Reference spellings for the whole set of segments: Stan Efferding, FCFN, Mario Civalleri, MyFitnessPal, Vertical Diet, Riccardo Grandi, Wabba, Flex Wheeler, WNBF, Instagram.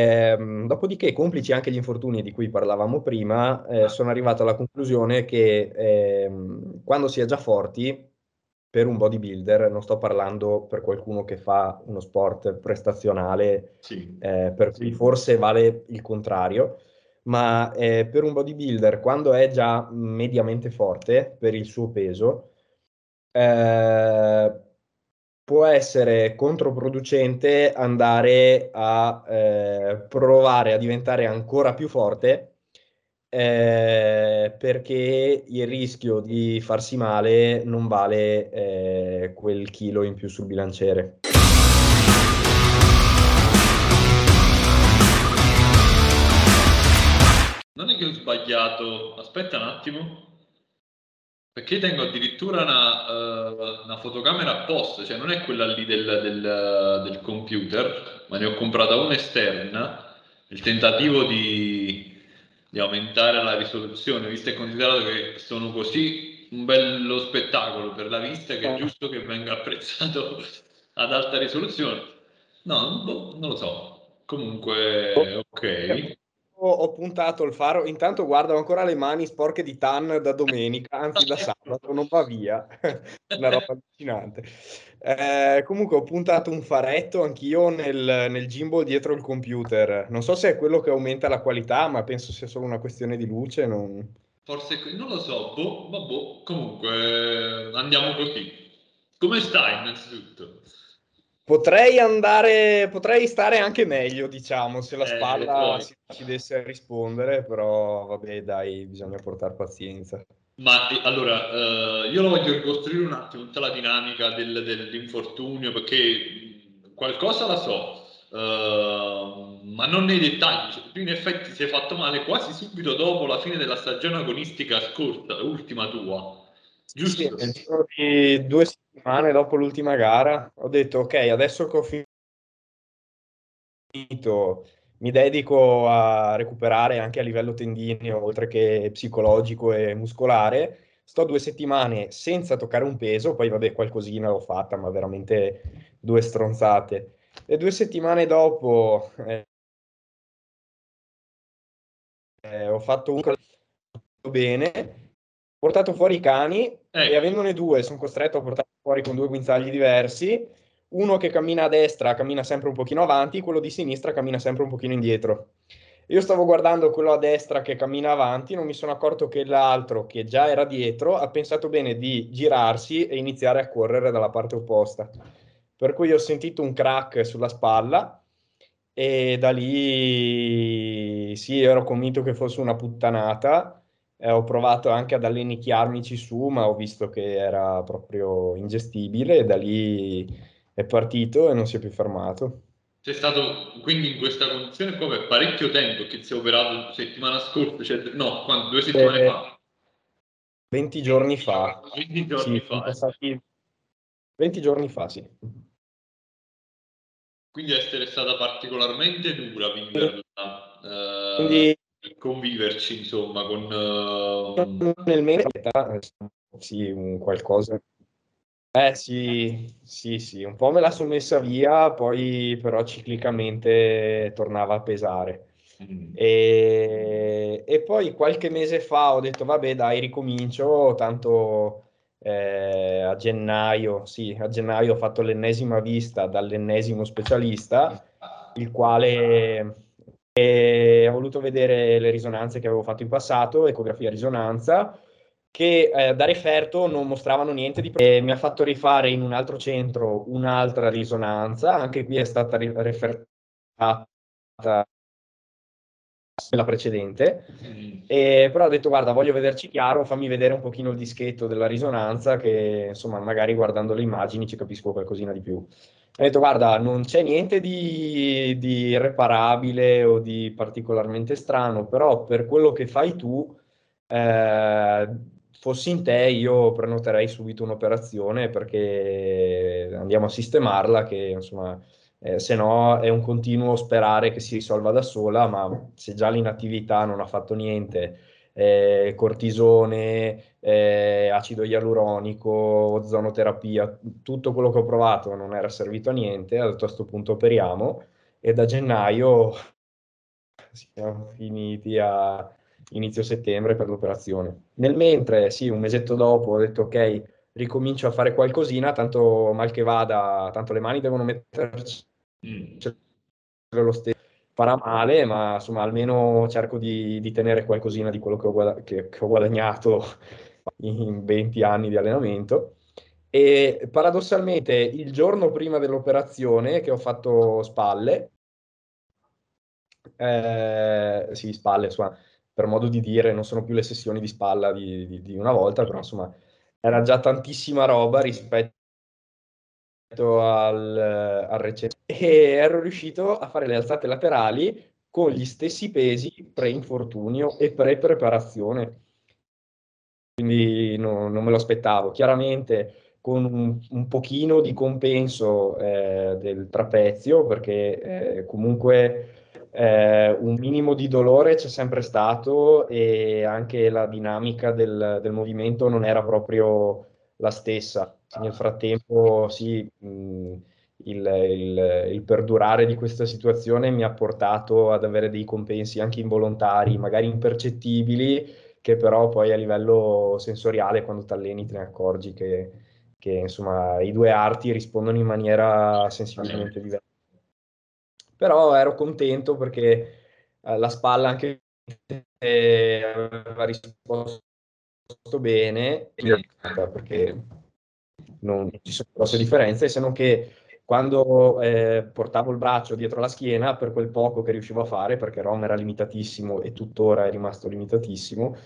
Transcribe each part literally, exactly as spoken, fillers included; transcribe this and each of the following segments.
Eh, dopodiché, complici anche gli infortuni di cui parlavamo prima, eh, sono arrivato alla conclusione che eh, quando si è già forti, per un bodybuilder, non sto parlando per qualcuno che fa uno sport prestazionale, sì. eh, per cui sì. forse vale il contrario, ma eh, per un bodybuilder, quando è già mediamente forte per il suo peso, eh, può essere controproducente andare a eh, provare a diventare ancora più forte, eh, perché il rischio di farsi male non vale eh, quel chilo in più sul bilanciere. Non è che ho sbagliato, aspetta un attimo. Perché tengo addirittura una, uh, una fotocamera apposta, cioè non è quella lì del, del, del computer, ma ne ho comprata una esterna, nel tentativo di, di aumentare la risoluzione, visto e considerato che sono così un bello spettacolo per la vista che è giusto che venga apprezzato ad alta risoluzione. No, non, non lo so, comunque ok. Ho puntato il faro, intanto guardo ancora le mani sporche di tan da domenica, anzi da sabato, non va via, una roba allucinante. Eh, comunque ho puntato un faretto anch'io nel, nel gimbal dietro il computer, non so se è quello che aumenta la qualità, ma penso sia solo una questione di luce. Non... Forse, non lo so, boh, ma boh, comunque andiamo così. Come stai innanzitutto? Potrei andare, potrei stare anche meglio, diciamo, se la spalla eh, si decidesse a rispondere, però vabbè, dai, bisogna portare pazienza. Ma allora, eh, io lo voglio ricostruire un attimo tutta la dinamica del, dell'infortunio, perché qualcosa la so, eh, ma non nei dettagli. Tu in effetti si è fatto male quasi subito dopo la fine della stagione agonistica scorsa, ultima tua. Giusto. Sì, giorno di due settimane dopo l'ultima gara ho detto ok, adesso che ho finito mi dedico a recuperare anche a livello tendineo, oltre che psicologico e muscolare. Sto due settimane senza toccare un peso, poi vabbè qualcosina l'ho fatta, ma veramente due stronzate. E due settimane dopo eh, eh, ho fatto un bene, portato fuori i cani, eh. e avendone due sono costretto a portarli fuori con due guinzagli diversi, uno che cammina a destra cammina sempre un pochino avanti, quello di sinistra cammina sempre un pochino indietro. Io stavo guardando quello a destra che cammina avanti, non mi sono accorto che l'altro, che già era dietro, ha pensato bene di girarsi e iniziare a correre dalla parte opposta, per cui ho sentito un crack sulla spalla e da lì sì, ero convinto che fosse una puttanata. Eh, ho provato anche ad allenicchiarmici su, ma ho visto che era proprio ingestibile e da lì è partito e non si è più fermato. C'è stato quindi in questa condizione qua per parecchio tempo, che si è operato settimana scorsa, cioè, no, quando, due settimane eh, fa? venti giorni fa. venti giorni sì, fa. Passati... venti giorni fa, sì. Quindi essere stata particolarmente dura, quindi, eh, quindi... conviverci insomma con uh... nel mese sì un qualcosa eh sì sì sì un po' me la sono messa via, poi però ciclicamente tornava a pesare mm. e, e poi qualche mese fa ho detto vabbè dai, ricomincio, tanto eh, a gennaio sì a gennaio ho fatto l'ennesima vista dall'ennesimo specialista, il quale E ho voluto vedere le risonanze che avevo fatto in passato, ecografia risonanza, che eh, da referto non mostravano niente di problema. Mi ha fatto rifare in un altro centro un'altra risonanza, anche qui è stata ri- refertata la precedente, e, però ho detto guarda, voglio vederci chiaro, fammi vedere un pochino il dischetto della risonanza, che insomma magari guardando le immagini ci capisco qualcosina di più. Ho detto guarda, non c'è niente di, di irreparabile o di particolarmente strano, però per quello che fai tu, eh, fossi in te io prenoterei subito un'operazione, perché andiamo a sistemarla, che insomma eh, se no è un continuo sperare che si risolva da sola, ma se già l'inattività non ha fatto niente, Eh, cortisone, eh, acido ialuronico, ozonoterapia, tutto quello che ho provato non era servito a niente, a questo punto operiamo. E da gennaio siamo finiti a inizio settembre per l'operazione. Nel mentre, sì, un mesetto dopo ho detto ok, ricomincio a fare qualcosina, tanto mal che vada, tanto le mani devono metterci lo stesso. Farà male, ma insomma almeno cerco di, di tenere qualcosina di quello che ho, guada- che, che ho guadagnato in venti anni di allenamento. E paradossalmente il giorno prima dell'operazione che ho fatto spalle, eh, sì spalle insomma, per modo di dire, non sono più le sessioni di spalla di, di, di una volta, però insomma era già tantissima roba rispetto al, al recente, e ero riuscito a fare le alzate laterali con gli stessi pesi pre-infortunio e pre-preparazione, quindi no, non me lo aspettavo. Chiaramente con un, un pochino di compenso eh, del trapezio, perché eh, comunque eh, un minimo di dolore c'è sempre stato, e anche la dinamica del, del movimento non era proprio la stessa. Nel frattempo sì, mh, il, il, il perdurare di questa situazione mi ha portato ad avere dei compensi anche involontari, magari impercettibili, che però poi a livello sensoriale, quando ti alleni, te ne accorgi che, che insomma i due arti rispondono in maniera sensibilmente diversa. Però ero contento perché eh, la spalla anche eh, aveva risposto bene, perché non ci sono grosse differenze, se non che quando eh, portavo il braccio dietro la schiena, per quel poco che riuscivo a fare, perché ROM era limitatissimo e tuttora è rimasto limitatissimo,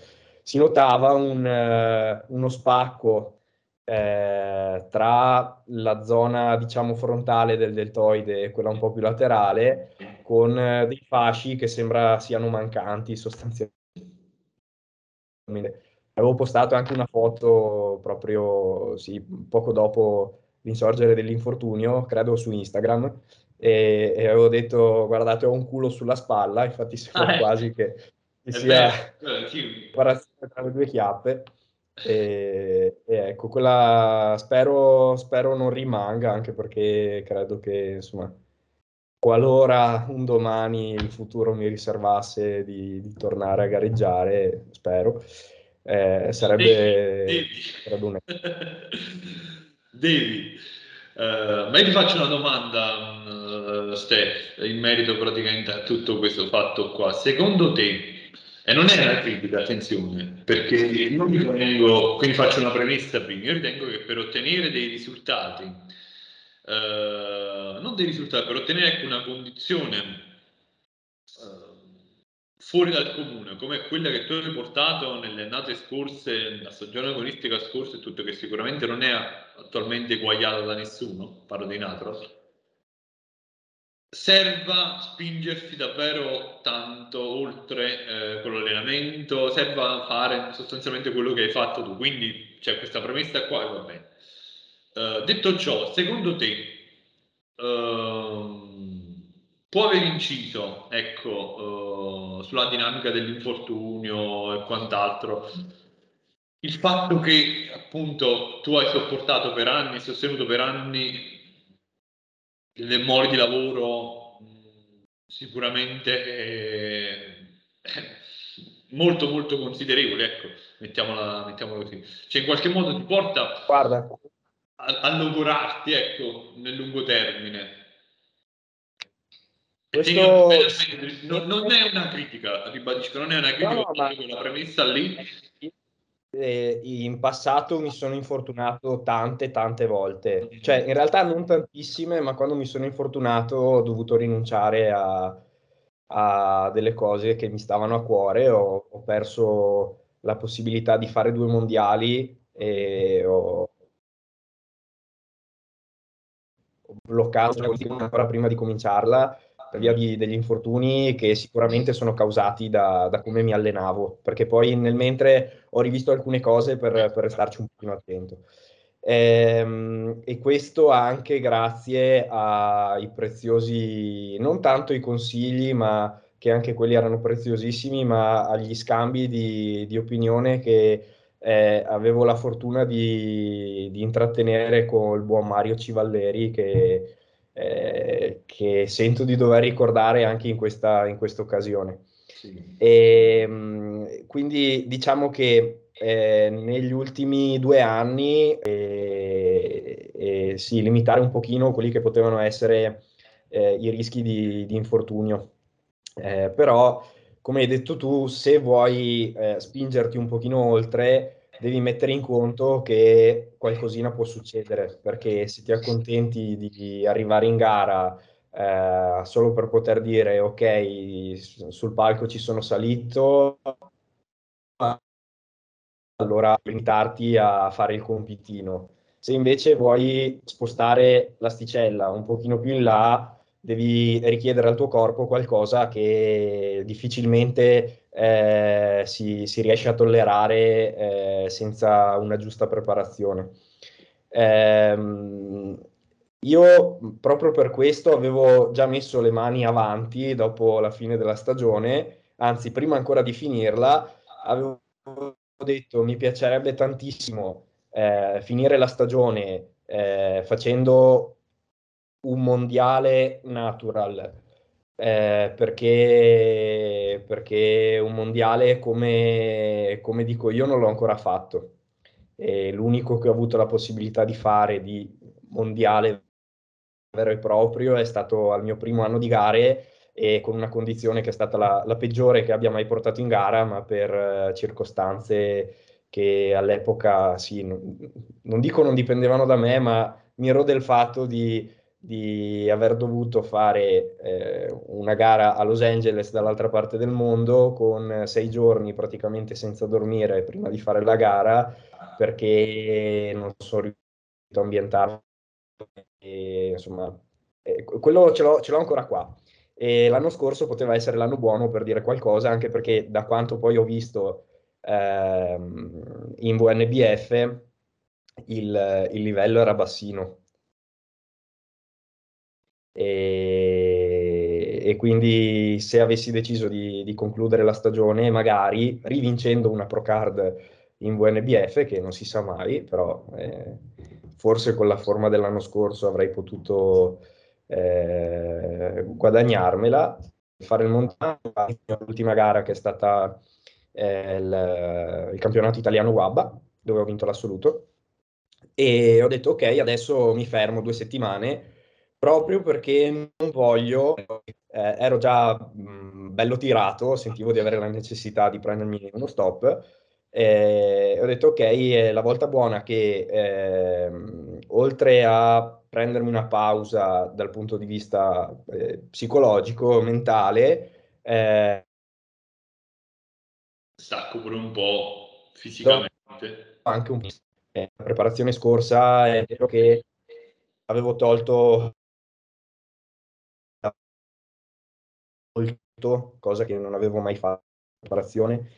si notava un, eh, uno spacco eh, tra la zona diciamo frontale del deltoide e quella un po' più laterale, con eh, dei fasci che sembra siano mancanti sostanzialmente. Avevo postato anche una foto proprio sì, poco dopo l'insorgere dell'infortunio, credo su Instagram, e, e avevo detto guardate ho un culo sulla spalla, infatti sembra ah, quasi eh. che ci sia separazione tra le due chiappe, e, e ecco quella spero, spero non rimanga, anche perché credo che insomma qualora un domani il futuro mi riservasse di, di tornare a gareggiare, spero. Eh, sarebbe Devi, Devi. Uh, ma io ti faccio una domanda, uh, Ste, in merito praticamente a tutto questo fatto qua. Secondo te, e non è una critica, attenzione, perché io ritengo, quindi faccio una premessa prima, io ritengo che per ottenere dei risultati, uh, non dei risultati, per ottenere una condizione uh, fuori dal comune, come quella che tu hai portato nelle annate scorse, la stagione agonistica scorsa e tutto, che sicuramente non è attualmente eguagliata da nessuno, parlo di Natros, serva spingersi davvero tanto oltre eh, con l'allenamento, serva fare sostanzialmente quello che hai fatto tu, quindi c'è questa premessa qua e va bene. Uh, detto ciò, secondo te uh, può aver inciso, ecco, uh, sulla dinamica dell'infortunio e quant'altro, il fatto che appunto tu hai sopportato per anni, sostenuto per anni delle mole di lavoro mh, sicuramente eh, molto molto considerevoli, ecco, mettiamola, mettiamola così, cioè in qualche modo ti porta Guarda. a, a logorarti, ecco, nel lungo termine. Questo... Non, non è una critica, ribadisco, non è una critica, no, ma... quella premessa lì. In passato mi sono infortunato tante, tante volte, cioè in realtà non tantissime, ma quando mi sono infortunato ho dovuto rinunciare a, a delle cose che mi stavano a cuore, ho, ho perso la possibilità di fare due mondiali e ho... ho bloccato ancora prima di cominciarla, per via di, degli infortuni che sicuramente sono causati da, da come mi allenavo, perché poi nel mentre ho rivisto alcune cose per, per restarci un pochino attento. Ehm, e questo anche grazie ai preziosi, non tanto i consigli, ma che anche quelli erano preziosissimi, ma agli scambi di, di opinione che eh, avevo la fortuna di, di intrattenere con il buon Mario Civalleri, che eh, che sento di dover ricordare anche in questa in questa occasione. Sì. E, quindi diciamo che eh, negli ultimi due anni eh, eh, sì, limitare un pochino quelli che potevano essere eh, i rischi di, di infortunio. Eh, però, come hai detto tu, se vuoi eh, spingerti un pochino oltre, devi mettere in conto che qualcosina può succedere, perché se ti accontenti di arrivare in gara eh, solo per poter dire ok, sul palco ci sono salito, allora limitarti a fare il compitino. Se invece vuoi spostare l'asticella un pochino più in là, devi richiedere al tuo corpo qualcosa che difficilmente eh, si, si riesce a tollerare eh, senza una giusta preparazione. Ehm, io proprio per questo avevo già messo le mani avanti dopo la fine della stagione, anzi prima ancora di finirla avevo detto mi piacerebbe tantissimo eh, finire la stagione eh, facendo un mondiale natural, eh, perché, perché un mondiale come, come dico io non l'ho ancora fatto, e l'unico che ho avuto la possibilità di fare di mondiale vero e proprio è stato al mio primo anno di gare, e con una condizione che è stata la, la peggiore che abbia mai portato in gara, ma per uh, circostanze che all'epoca sì, non, non dico non dipendevano da me, ma mi ero del fatto di di aver dovuto fare eh, una gara a Los Angeles dall'altra parte del mondo con sei giorni praticamente senza dormire prima di fare la gara, perché non sono riuscito a ambientarmi, e, insomma eh, quello ce l'ho, ce l'ho ancora qua, e l'anno scorso poteva essere l'anno buono per dire qualcosa, anche perché da quanto poi ho visto eh, in W N B F il, il livello era bassino. E, e quindi se avessi deciso di, di concludere la stagione magari rivincendo una pro card in W N B F, che non si sa mai, però eh, forse con la forma dell'anno scorso avrei potuto eh, guadagnarmela, fare il mondiale. L'ultima gara che è stata eh, il, il campionato italiano Wabba, dove ho vinto l'assoluto, e ho detto ok, adesso mi fermo due settimane proprio perché non voglio, eh, ero già mh, bello tirato, sentivo di avere la necessità di prendermi uno stop, eh, ho detto ok, è la volta buona che eh, oltre a prendermi una pausa dal punto di vista eh, psicologico, mentale, eh, stacco pure un po' fisicamente. Anche un po'. Eh, la preparazione scorsa è vero che avevo tolto molto, cosa che non avevo mai fatto in preparazione.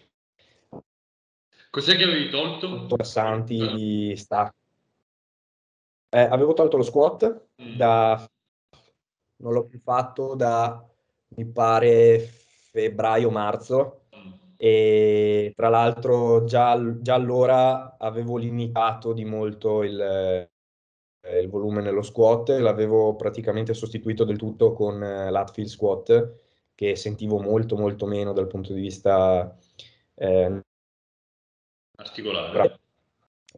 Cos'è che avevi tolto? Passanti ah. di stacco. Eh, avevo tolto lo squat, mm. da non l'ho più fatto da, mi pare, febbraio-marzo, mm. e tra l'altro già, già allora avevo limitato di molto il il volume nello squat, l'avevo praticamente sostituito del tutto con eh, l'Hatfield squat, che sentivo molto molto meno dal punto di vista eh, articolare,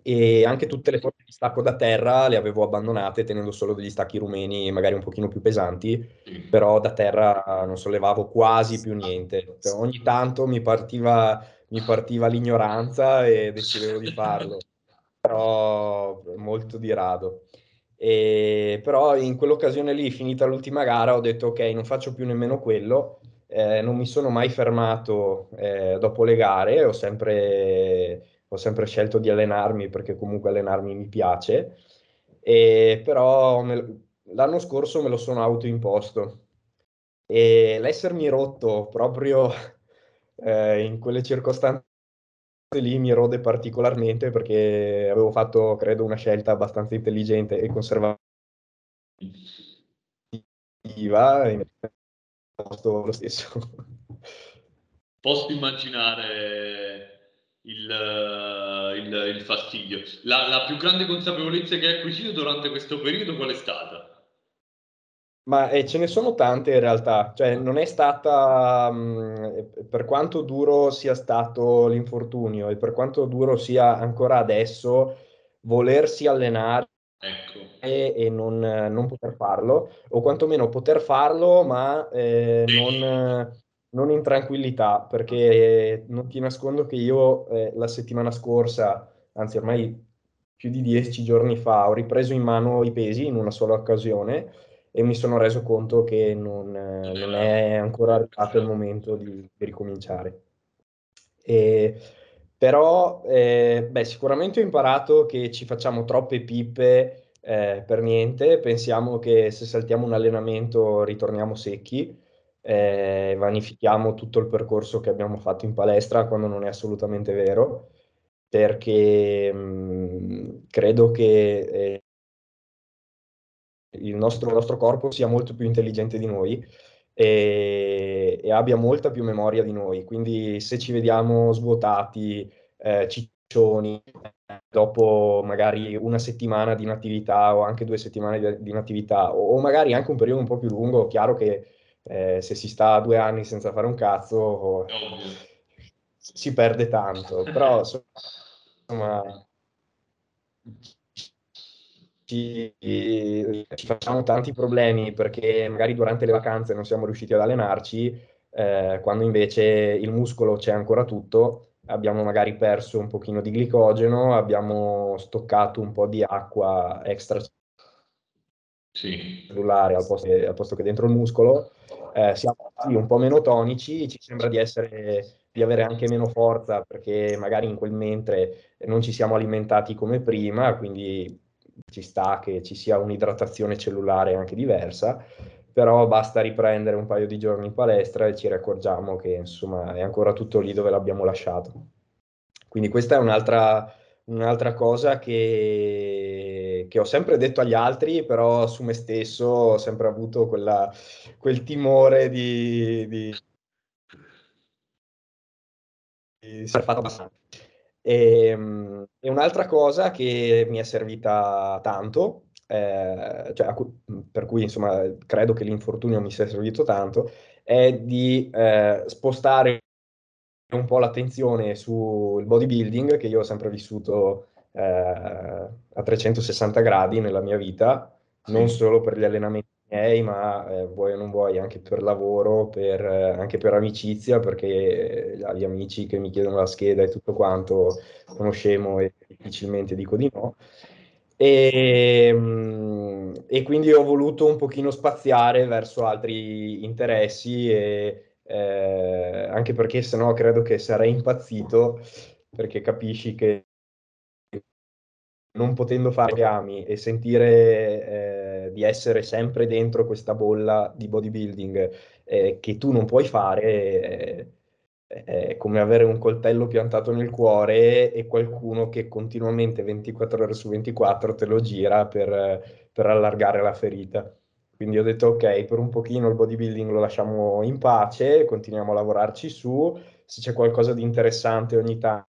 e anche tutte le forme di stacco da terra le avevo abbandonate, tenendo solo degli stacchi rumeni magari un pochino più pesanti, mm. però da terra non sollevavo quasi più niente, cioè, ogni tanto mi partiva, mi partiva l'ignoranza e decidevo di farlo. Però molto di rado, e però in quell'occasione lì, finita l'ultima gara, ho detto ok, non faccio più nemmeno quello, eh, non mi sono mai fermato eh, dopo le gare, ho sempre, ho sempre scelto di allenarmi, perché comunque allenarmi mi piace, e però me, l'anno scorso me lo sono autoimposto, e l'essermi rotto proprio eh, in quelle circostanze lì mi rode particolarmente, perché avevo fatto, credo, una scelta abbastanza intelligente e conservativa, e posto lo stesso. Posso immaginare il, il, il fastidio. La, la più grande consapevolezza che hai acquisito durante questo periodo qual è stata? Ma eh, ce ne sono tante in realtà, cioè non è stata, mh, per quanto duro sia stato l'infortunio e per quanto duro sia ancora adesso volersi allenare, ecco, e, e non, non poter farlo, o quantomeno poter farlo ma eh, non, non in tranquillità, perché non ti nascondo che io eh, la settimana scorsa, anzi ormai più di dieci giorni fa, ho ripreso in mano i pesi in una sola occasione e mi sono reso conto che non, non è ancora arrivato il momento di, di ricominciare. E, però, eh, beh, sicuramente ho imparato che ci facciamo troppe pippe eh, per niente, pensiamo che se saltiamo un allenamento ritorniamo secchi, eh, vanifichiamo tutto il percorso che abbiamo fatto in palestra, quando non è assolutamente vero, perché mh, credo che... Eh, Il nostro, il nostro corpo sia molto più intelligente di noi e, e abbia molta più memoria di noi, quindi se ci vediamo svuotati, eh, ciccioni, dopo magari una settimana di inattività o anche due settimane di, di inattività o, o magari anche un periodo un po' più lungo, chiaro che eh, se si sta due anni senza fare un cazzo oh, si perde tanto, però insomma... Ci, ci facciamo tanti problemi perché magari durante le vacanze non siamo riusciti ad allenarci, eh, quando invece il muscolo c'è ancora tutto, abbiamo magari perso un pochino di glicogeno, abbiamo stoccato un po' di acqua extracellulare al posto, al posto che dentro il muscolo, eh, siamo un po' meno tonici, ci sembra di essere... di avere anche meno forza perché magari in quel mentre non ci siamo alimentati come prima, quindi... ci sta che ci sia un'idratazione cellulare anche diversa, però basta riprendere un paio di giorni in palestra e ci accorgiamo che insomma è ancora tutto lì dove l'abbiamo lasciato. Quindi questa è un'altra, un'altra cosa che, che ho sempre detto agli altri, però su me stesso ho sempre avuto quella, quel timore di, di, di essere fatto abbastanza. E, e un'altra cosa che mi è servita tanto, eh, cioè, per cui insomma credo che l'infortunio mi sia servito tanto, è di eh, spostare un po' l'attenzione sul bodybuilding, che io ho sempre vissuto eh, a trecentosessanta gradi nella mia vita, non solo per gli allenamenti miei, ma eh, vuoi o non vuoi anche per lavoro, per, eh, anche per amicizia, perché eh, gli amici che mi chiedono la scheda e tutto quanto sono scemo e difficilmente dico di no, e, mm, e quindi ho voluto un pochino spaziare verso altri interessi e, eh, anche perché sennò credo che sarei impazzito, perché capisci che non potendo fare che ami e sentire eh, di essere sempre dentro questa bolla di bodybuilding eh, che tu non puoi fare, eh, è come avere un coltello piantato nel cuore e qualcuno che continuamente ventiquattro ore su ventiquattro te lo gira per, per allargare la ferita. Quindi ho detto ok, per un pochino il bodybuilding lo lasciamo in pace, continuiamo a lavorarci su, se c'è qualcosa di interessante ogni tanto,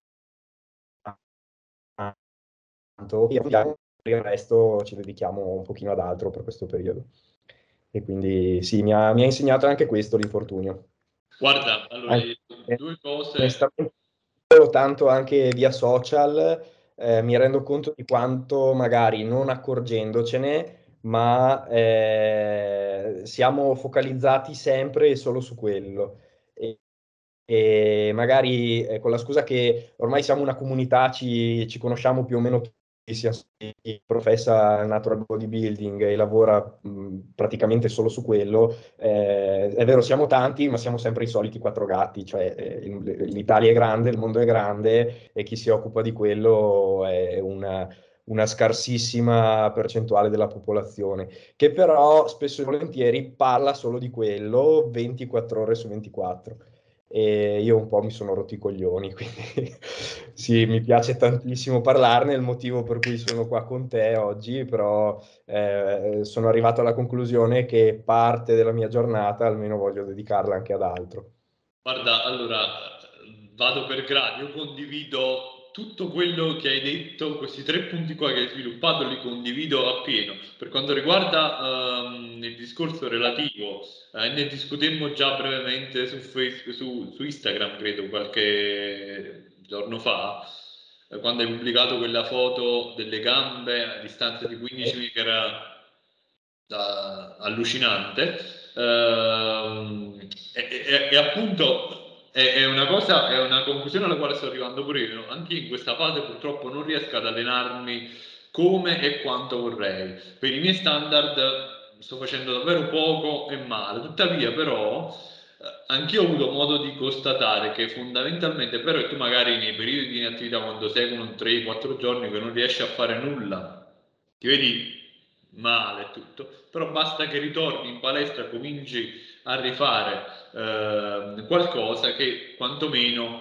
e per il resto ci dedichiamo un pochino ad altro per questo periodo. E quindi sì, mi ha, mi ha insegnato anche questo l'infortunio. Guarda, allora, anche, due cose. Tanto anche via social eh, mi rendo conto di quanto magari non accorgendocene, ma eh, siamo focalizzati sempre e solo su quello. E, e magari eh, con la scusa che ormai siamo una comunità, ci, ci conosciamo più o meno chi professa natural bodybuilding e lavora mh, praticamente solo su quello, eh, è vero siamo tanti ma siamo sempre i soliti quattro gatti, cioè eh, l'Italia è grande, il mondo è grande e chi si occupa di quello è una, una scarsissima percentuale della popolazione che però spesso e volentieri parla solo di quello ventiquattro ore su ventiquattro. E io un po' mi sono rotto i coglioni, quindi sì, mi piace tantissimo parlarne, è il motivo per cui sono qua con te oggi, però eh, sono arrivato alla conclusione che parte della mia giornata almeno voglio dedicarla anche ad altro. Guarda, allora vado per gradi, io condivido tutto quello che hai detto, questi tre punti qua che hai sviluppato, li condivido appieno. Per quanto riguarda um, il discorso relativo, eh, ne discutemmo già brevemente su, Facebook, su, su Instagram, credo, qualche giorno fa, eh, quando hai pubblicato quella foto delle gambe a distanza di quindici metri, che era da, allucinante, eh, e, e, e appunto... È una cosa, è una conclusione alla quale sto arrivando pure io. Anche in questa fase purtroppo non riesco ad allenarmi come e quanto vorrei. Per i miei standard sto facendo davvero poco e male. Tuttavia però anch'io ho avuto modo di constatare che fondamentalmente, però, tu magari nei periodi di inattività, quando sei con tre quattro giorni che non riesci a fare nulla, ti vedi male tutto, però basta che ritorni in palestra, cominci a rifare eh, qualcosa, che quantomeno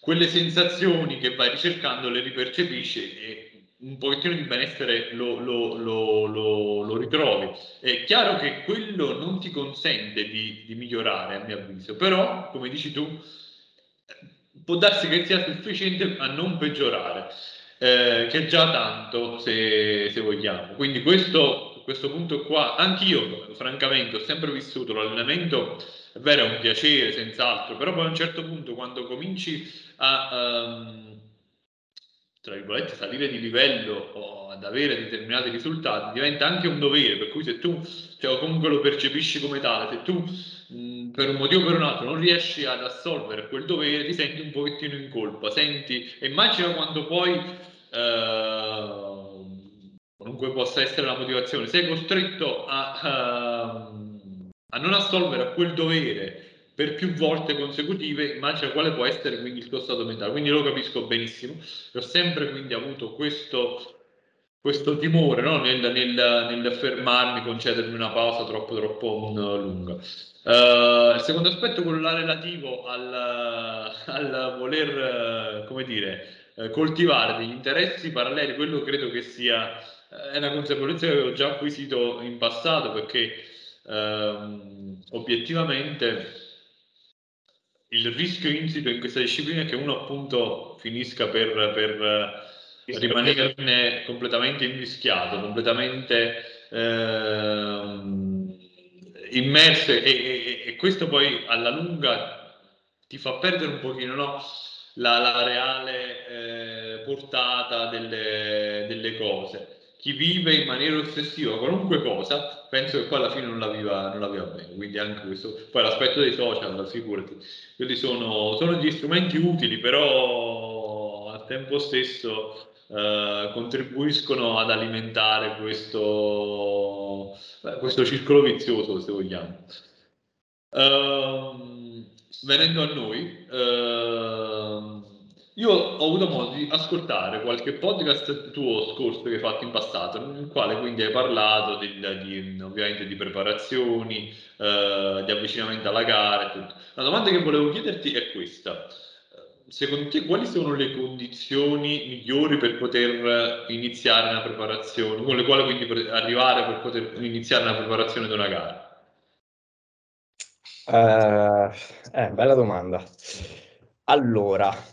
quelle sensazioni che vai ricercando le ripercepisci e un pochettino di benessere lo, lo, lo, lo, lo ritrovi. È chiaro che quello non ti consente di, di migliorare, a mio avviso, però, come dici tu, può darsi che sia sufficiente a non peggiorare, eh, che è già tanto, se, se vogliamo. Quindi questo... questo punto qua, anch'io francamente ho sempre vissuto l'allenamento, è vero, è un piacere senz'altro, però poi a un certo punto, quando cominci a um, tra virgolette salire di livello o ad avere determinati risultati, diventa anche un dovere, per cui se tu, cioè, o comunque lo percepisci come tale, se tu mh, per un motivo o per un altro non riesci ad assolvere quel dovere, ti senti un pochettino in colpa, senti, immagina quando poi uh, comunque possa essere la motivazione, sei costretto a, uh, a non assolvere a quel dovere per più volte consecutive, immagina quale può essere quindi il tuo stato mentale. Quindi lo capisco benissimo, ho sempre quindi avuto questo, questo timore, no? nel, nel, nel fermarmi, concedermi una pausa troppo troppo lunga. Uh, il secondo aspetto, quello là relativo al, al voler, come dire, coltivare degli interessi paralleli, quello credo che sia... è una consapevolezza che ho già acquisito in passato, perché ehm, obiettivamente il rischio insito in questa disciplina è che uno appunto finisca per, per rimanerne completamente invischiato, completamente ehm, immerso, e, e, e questo poi alla lunga ti fa perdere un pochino, no? la, la reale eh, portata delle, delle cose. Chi vive in maniera ossessiva qualunque cosa, penso che poi alla fine non la viva, non la viva bene. Quindi anche questo, poi l'aspetto dei social, figurati, quelli sono, sono gli strumenti utili, però al tempo stesso eh, contribuiscono ad alimentare questo, questo circolo vizioso, se vogliamo. Ehm, venendo a noi, ehm, io ho avuto modo di ascoltare qualche podcast tuo scorso che hai fatto in passato, nel quale quindi hai parlato di, di, ovviamente di preparazioni, eh, di avvicinamento alla gara e tutto. La domanda che volevo chiederti è questa: secondo te quali sono le condizioni migliori per poter iniziare una preparazione, con le quali quindi per arrivare per poter iniziare una preparazione di una gara? Eh, eh, bella domanda. Allora...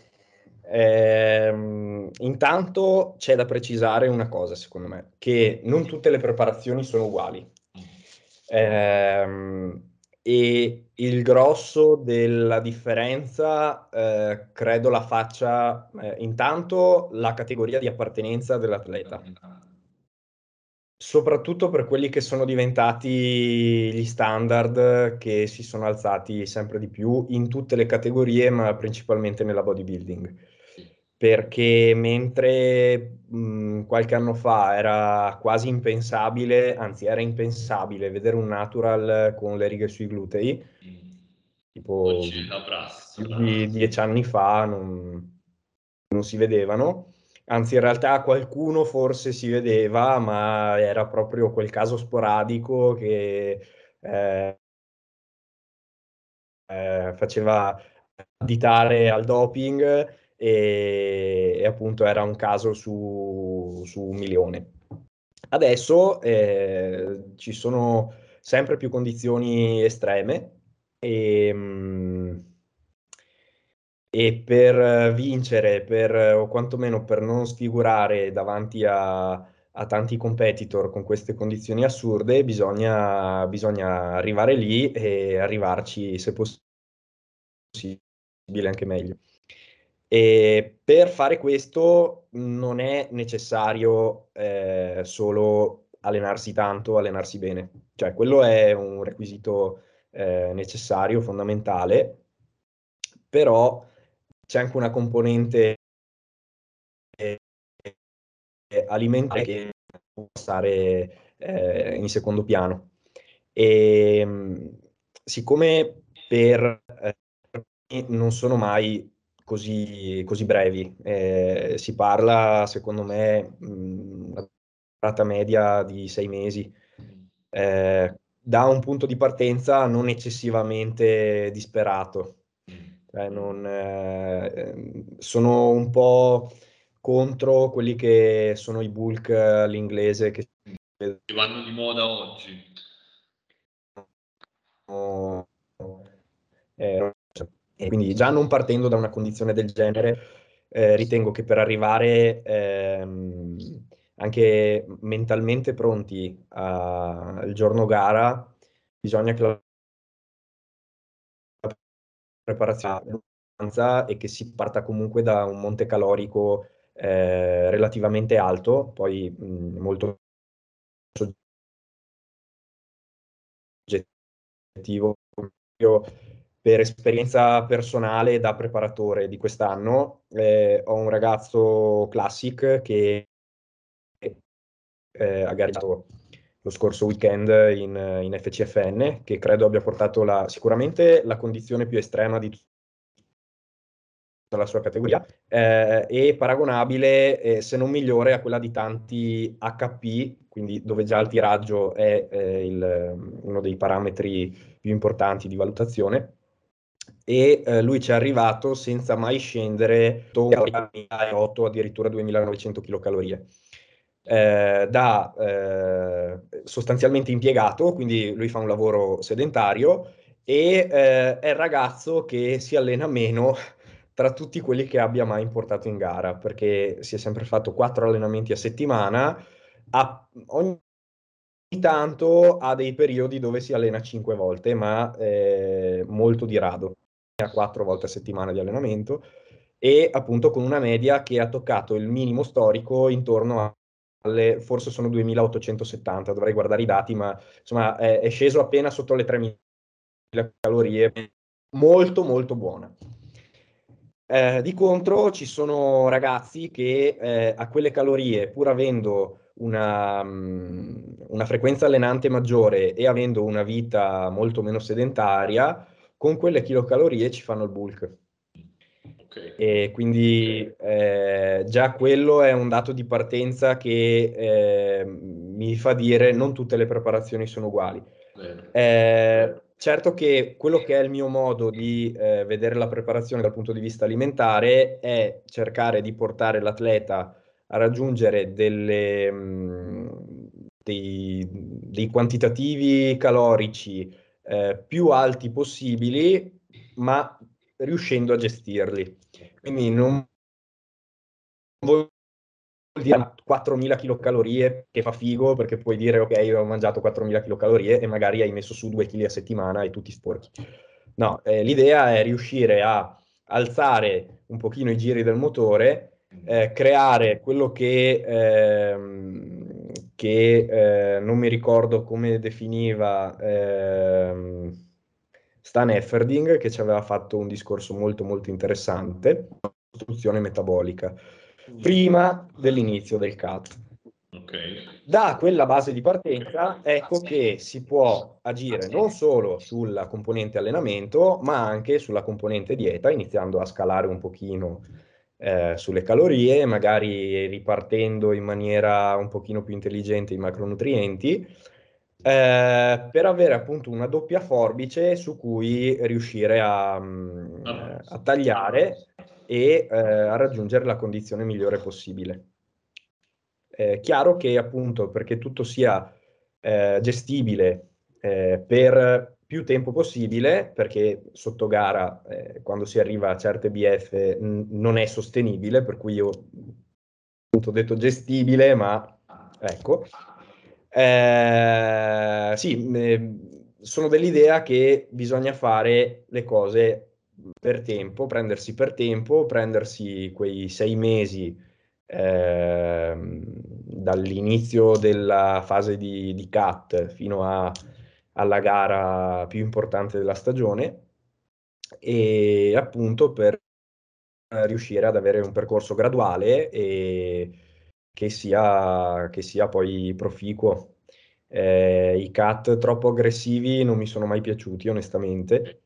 Eh, intanto c'è da precisare una cosa, secondo me, che non tutte le preparazioni sono uguali, eh, e il grosso della differenza eh, credo la faccia eh, intanto la categoria di appartenenza dell'atleta, soprattutto per quelli che sono diventati gli standard, che si sono alzati sempre di più in tutte le categorie, ma principalmente nella bodybuilding. Perché mentre mh, qualche anno fa era quasi impensabile, anzi era impensabile, vedere un natural con le righe sui glutei, tipo di dieci anni fa non, non si vedevano, anzi in realtà qualcuno forse si vedeva, ma era proprio quel caso sporadico che eh, eh, faceva additare al doping, E, e appunto era un caso su, su un milione. Adesso eh, ci sono sempre più condizioni estreme e, e per vincere, per, o quantomeno per non sfigurare davanti a, a tanti competitor con queste condizioni assurde, bisogna, bisogna arrivare lì e arrivarci se possibile anche meglio. E per fare questo non è necessario eh, solo allenarsi tanto, allenarsi bene. Cioè, quello è un requisito eh, necessario, fondamentale, però c'è anche una componente alimentare che può passare eh, in secondo piano. E siccome per eh, non sono mai Così, così brevi, eh, si parla secondo me mh, una durata media di sei mesi, eh, da un punto di partenza non eccessivamente disperato, eh, non, eh, sono un po' contro quelli che sono i bulk all'inglese che vanno di moda oggi. Oh, eh, E quindi già non partendo da una condizione del genere, eh, ritengo che per arrivare ehm, anche mentalmente pronti a, al giorno gara, bisogna che la preparazione e che si parta comunque da un monte calorico eh, relativamente alto, poi mh, molto soggettivo. Io, per esperienza personale da preparatore di quest'anno, eh, ho un ragazzo classic che eh, ha gareggiato lo scorso weekend in, in F C F N, che credo abbia portato la, sicuramente la condizione più estrema di tutta la sua categoria, eh, e paragonabile, eh, se non migliore, a quella di tanti H P, quindi dove già il tiraggio è eh, il, uno dei parametri più importanti di valutazione. E eh, lui ci è arrivato senza mai scendere duemilaotto, addirittura duemilanovecento kcal, eh, da eh, sostanzialmente impiegato, quindi lui fa un lavoro sedentario e eh, è il ragazzo che si allena meno tra tutti quelli che abbia mai importato in gara, perché si è sempre fatto quattro allenamenti a settimana, a ogni tanto ha dei periodi dove si allena cinque volte, ma eh, molto di rado, ha quattro volte a settimana di allenamento, e appunto con una media che ha toccato il minimo storico intorno alle, forse sono duemilaottocentosettanta, dovrei guardare i dati, ma insomma è, è sceso appena sotto le tremila calorie, molto molto buona. Eh, di contro ci sono ragazzi che eh, a quelle calorie, pur avendo Una, una frequenza allenante maggiore e avendo una vita molto meno sedentaria, con quelle chilocalorie ci fanno il bulk. Okay. E quindi okay. eh, già quello è un dato di partenza che eh, mi fa dire non tutte le preparazioni sono uguali. Eh, certo che quello che è il mio modo di eh, vedere la preparazione dal punto di vista alimentare è cercare di portare l'atleta a raggiungere delle, mh, dei, dei quantitativi calorici eh, più alti possibili, ma riuscendo a gestirli. Quindi non vuol dire quattromila kcal che fa figo, perché puoi dire ok, ho mangiato quattromila kcal e magari hai messo su due chili a settimana e tutti sporchi. No, eh, l'idea è riuscire a alzare un pochino i giri del motore, Eh, creare quello che, ehm, che eh, non mi ricordo come definiva ehm, Stan Efferding, che ci aveva fatto un discorso molto molto interessante, la costruzione metabolica, prima dell'inizio del C A T. Okay. Da quella base di partenza ecco che si può agire non solo sulla componente allenamento, ma anche sulla componente dieta, iniziando a scalare un pochino Eh, sulle calorie, magari ripartendo in maniera un pochino più intelligente i macronutrienti, eh, per avere appunto una doppia forbice su cui riuscire a, a tagliare e eh, a raggiungere la condizione migliore possibile. È chiaro che appunto perché tutto sia eh, gestibile eh, per più tempo possibile, perché sotto gara eh, quando si arriva a certe B F n- non è sostenibile, per cui io appunto ho detto gestibile, ma ecco. Eh, sì, eh, sono dell'idea che bisogna fare le cose per tempo, prendersi per tempo, prendersi quei sei mesi eh, dall'inizio della fase di, di cut fino a... alla gara più importante della stagione, e appunto per riuscire ad avere un percorso graduale e che sia, che sia poi proficuo. Eh, i cut troppo aggressivi non mi sono mai piaciuti onestamente,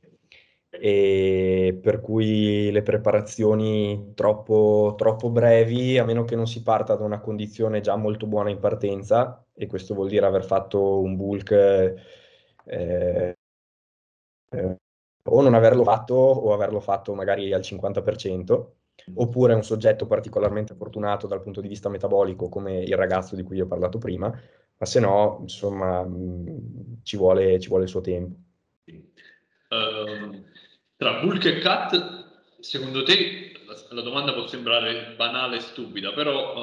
e per cui le preparazioni troppo, troppo brevi, a meno che non si parta da una condizione già molto buona in partenza, e questo vuol dire aver fatto un bulk Eh, eh, o non averlo fatto, o averlo fatto magari al cinquanta per cento, oppure un soggetto particolarmente fortunato dal punto di vista metabolico come il ragazzo di cui ho parlato prima, ma se no insomma mh, ci vuole, ci vuole il suo tempo. Uh, tra bulk e cut, secondo te la, la domanda può sembrare banale e stupida, però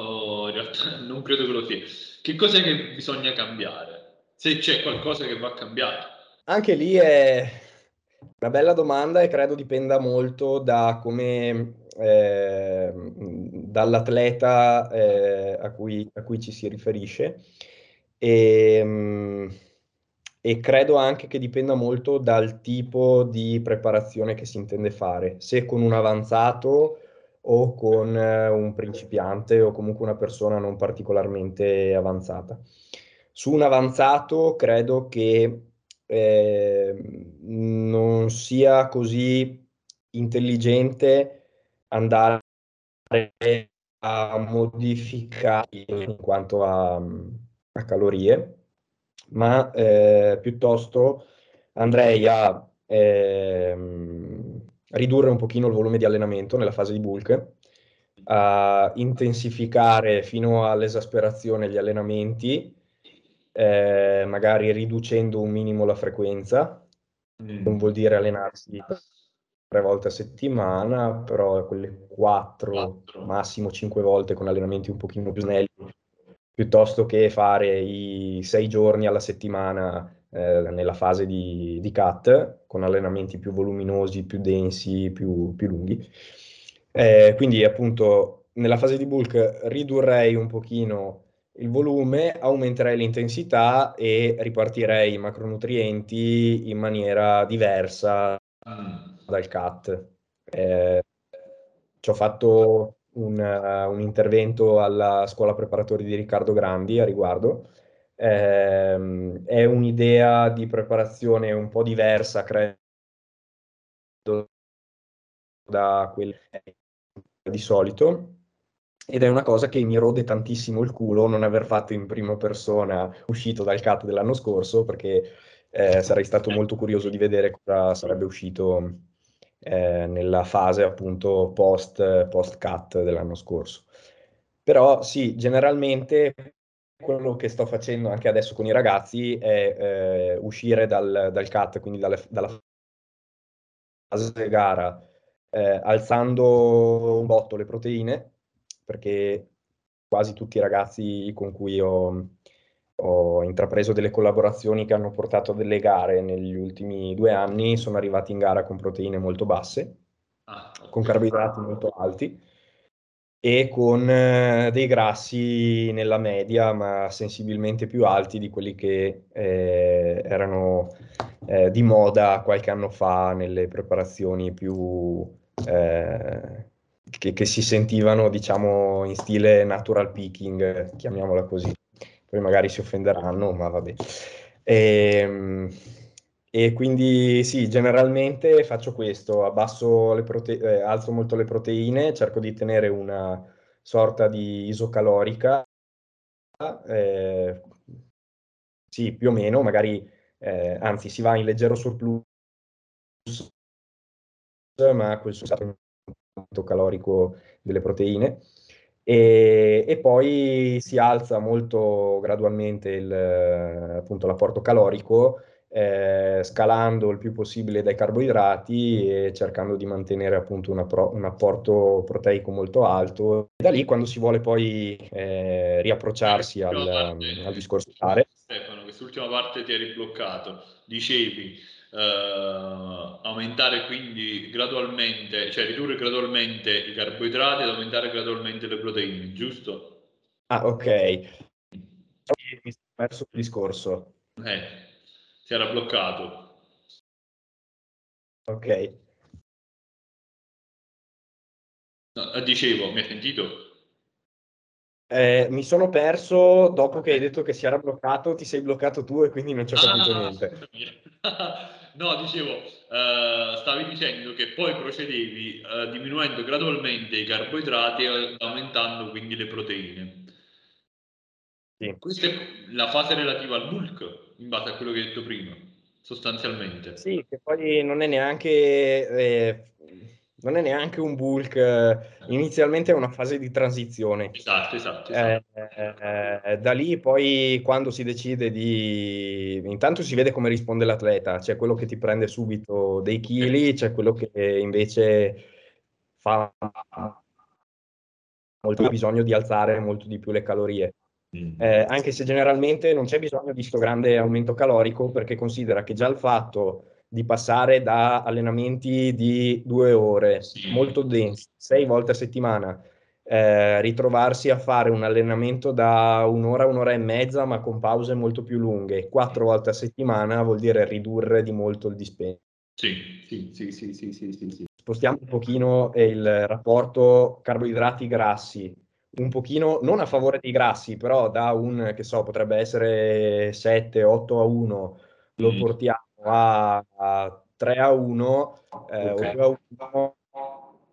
uh, in realtà non credo che lo sia. Che cos'è che bisogna cambiare? Se c'è qualcosa che va cambiato? Anche lì è una bella domanda, e credo dipenda molto da come, eh, dall'atleta eh, a cui, a cui ci si riferisce, e, e credo anche che dipenda molto dal tipo di preparazione che si intende fare, se con un avanzato o con un principiante o comunque una persona non particolarmente avanzata. Su un avanzato credo che eh, non sia così intelligente andare a modificare in quanto a, a calorie, ma eh, piuttosto andrei a eh, ridurre un pochino il volume di allenamento nella fase di bulk, a intensificare fino all'esasperazione gli allenamenti, Eh, magari riducendo un minimo la frequenza. mm. Non vuol dire allenarsi tre volte a settimana, però quelle quattro, massimo cinque volte con allenamenti un pochino più snelli, piuttosto che fare i sei giorni alla settimana eh, nella fase di, di cut, con allenamenti più voluminosi, più densi, più, più lunghi. Eh, quindi appunto nella fase di bulk ridurrei un pochino il volume, aumenterei l'intensità e ripartirei i macronutrienti in maniera diversa dal cut. Eh, ci ho fatto un, uh, un intervento alla scuola preparatori di Riccardo Grandi a riguardo. Eh, è un'idea di preparazione un po' diversa, credo, da quella di solito. Ed è una cosa che mi rode tantissimo il culo non aver fatto in prima persona, uscito dal cut dell'anno scorso, perché eh, sarei stato molto curioso di vedere cosa sarebbe uscito eh, nella fase appunto post, post cut dell'anno scorso. Però sì, generalmente quello che sto facendo anche adesso con i ragazzi è eh, uscire dal, dal cut, quindi dalle, dalla fase gara, eh, alzando un botto le proteine, perché quasi tutti i ragazzi con cui ho, ho intrapreso delle collaborazioni che hanno portato a delle gare negli ultimi due anni sono arrivati in gara con proteine molto basse, con carboidrati molto alti e con eh, dei grassi nella media, ma sensibilmente più alti di quelli che eh, erano eh, di moda qualche anno fa nelle preparazioni più... Eh, Che, che si sentivano, diciamo, in stile natural picking, chiamiamola così. Poi magari si offenderanno, ma vabbè. E, e quindi sì, generalmente faccio questo, abbasso le prote- eh, alzo molto le proteine, cerco di tenere una sorta di isocalorica, eh, sì, più o meno, magari, eh, anzi si va in leggero surplus, ma questo è calorico delle proteine, e, e poi si alza molto gradualmente il, appunto l'apporto calorico eh, scalando il più possibile dai carboidrati e cercando di mantenere appunto una pro- un apporto proteico molto alto. E da lì, quando si vuole poi eh, riapprocciarsi al, parte, al discorso alimentare. Stefano, quest'ultima parte ti hai bloccato. Dicevi eh, aumentare quindi gradualmente, cioè ridurre gradualmente i carboidrati ed aumentare gradualmente le proteine, giusto? Ah, ok. Mi sono perso il discorso. Eh, si era bloccato. Ok. No, dicevo, mi hai sentito? Eh, mi sono perso dopo che hai detto che si era bloccato, ti sei bloccato tu e quindi non ci ho capito ah, niente. No, dicevo, eh, stavi dicendo che poi procedevi eh, diminuendo gradualmente i carboidrati e aumentando quindi le proteine. Sì. Questa è la fase relativa al bulk, in base a quello che hai detto prima, sostanzialmente. Sì, che poi non è neanche, eh, non è neanche un bulk, eh, inizialmente è una fase di transizione. Esatto, esatto. esatto. Eh, eh, da lì poi quando si decide di... Intanto si vede come risponde l'atleta, c'è quello che ti prende subito dei chili, c'è quello che invece fa molto bisogno di alzare molto di più le calorie. Eh, anche se generalmente non c'è bisogno di questo grande aumento calorico, perché considera che già il fatto di passare da allenamenti di due ore molto densi, sei volte a settimana, eh, ritrovarsi a fare un allenamento da un'ora, un'ora e mezza, ma con pause molto più lunghe, quattro volte a settimana, vuol dire ridurre di molto il dispendio. Sì, sì, sì, sì, sì, sì, sì, sì. Spostiamo un pochino il rapporto carboidrati-grassi. Un pochino, non a favore dei grassi, però da un, che so, potrebbe essere sette, otto a uno, lo mm. portiamo a, a tre a uno, eh, okay. o due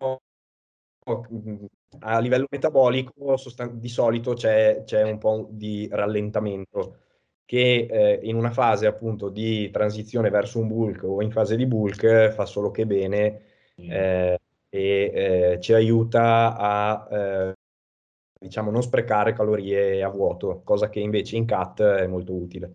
a uno. A livello metabolico sostan- di solito c'è, c'è un po' di rallentamento, che eh, in una fase appunto di transizione verso un bulk o in fase di bulk fa solo che bene mm. eh, e eh, ci aiuta a... Eh, diciamo non sprecare calorie a vuoto, cosa che invece in C A T è molto utile.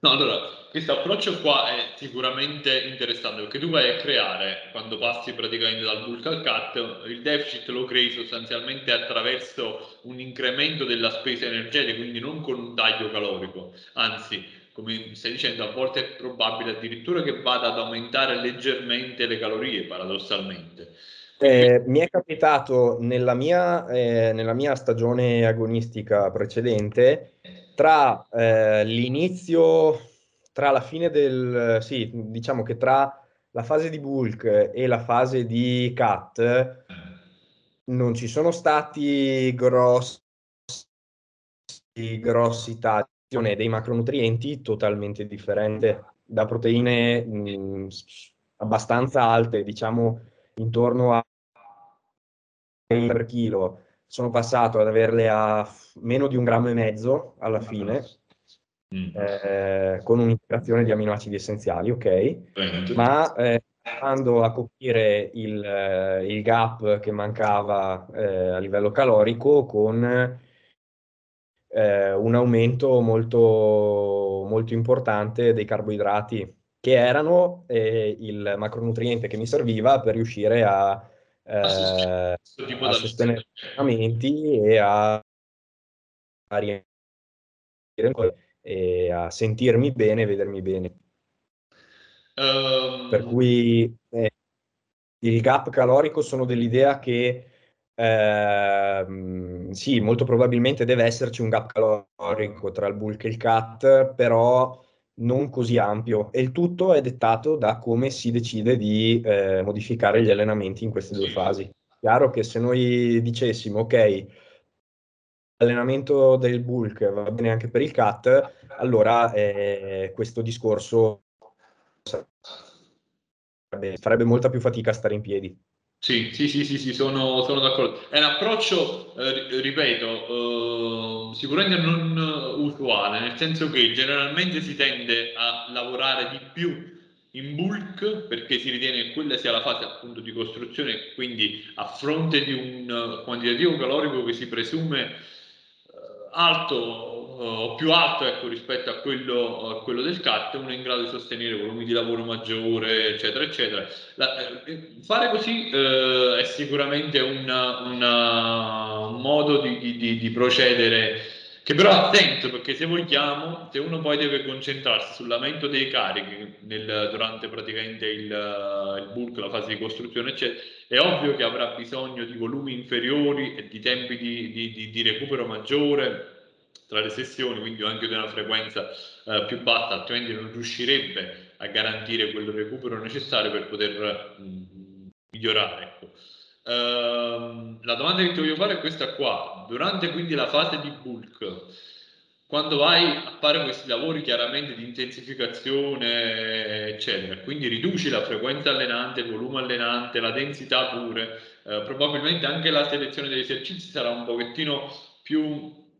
No, allora, questo approccio qua è sicuramente interessante, perché tu vai a creare, quando passi praticamente dal bulk al C A T, il deficit lo crei sostanzialmente attraverso un incremento della spesa energetica, quindi non con un taglio calorico, anzi, come stai dicendo, a volte è probabile addirittura che vada ad aumentare leggermente le calorie, paradossalmente. Eh, mi è capitato nella mia, eh, nella mia stagione agonistica precedente, tra eh, l'inizio, tra la fine del, sì, diciamo che tra la fase di bulk e la fase di C A T non ci sono stati grossi, grossi tagli dei macronutrienti totalmente differente, da proteine mh, abbastanza alte, diciamo intorno a per chilo, sono passato ad averle a meno di un grammo e mezzo alla fine, mm. eh, con un'integrazione di aminoacidi essenziali, ok, mm. ma eh, andando a coprire il, eh, il gap che mancava eh, a livello calorico con eh, un aumento molto, molto importante dei carboidrati, che erano eh, il macronutriente che mi serviva per riuscire a, eh, a sostenere gli allenamenti e a, a riempire e a sentirmi bene e vedermi bene. Um... Per cui eh, il gap calorico sono dell'idea che eh, sì, molto probabilmente deve esserci un gap calorico tra il bulk e il C A T, però non così ampio, e il tutto è dettato da come si decide di eh, modificare gli allenamenti in queste due fasi. Chiaro che se noi dicessimo ok, l'allenamento del bulk va bene anche per il C A T, allora eh, questo discorso sarebbe, farebbe molta più fatica a stare in piedi. Sì, sì, sì, sì, sì, sono, sono d'accordo. È un approccio, eh, ripeto, eh, sicuramente non usuale, nel senso che generalmente si tende a lavorare di più in bulk perché si ritiene che quella sia la fase appunto di costruzione, quindi a fronte di un quantitativo calorico che si presume eh, alto, uh, più alto, ecco, rispetto a quello, uh, quello del cat, uno è in grado di sostenere volumi di lavoro maggiore, eccetera, eccetera. La, eh, fare così eh, è sicuramente una, una, un modo di, di, di procedere, che però ha senso, perché se vogliamo, se uno poi deve concentrarsi sull'aumento dei carichi nel, durante praticamente il, il bulk, la fase di costruzione, eccetera, è ovvio che avrà bisogno di volumi inferiori e di tempi di, di, di, di recupero maggiore tra le sessioni, quindi anche di una frequenza eh, più bassa, altrimenti non riuscirebbe a garantire quel recupero necessario per poter mh, migliorare, ecco. Uh, la domanda che ti voglio fare è questa qua: durante quindi la fase di bulk, quando vai a fare questi lavori chiaramente di intensificazione eccetera, quindi riduci la frequenza allenante, il volume allenante, la densità pure, uh, probabilmente anche la selezione degli esercizi sarà un pochettino più uh,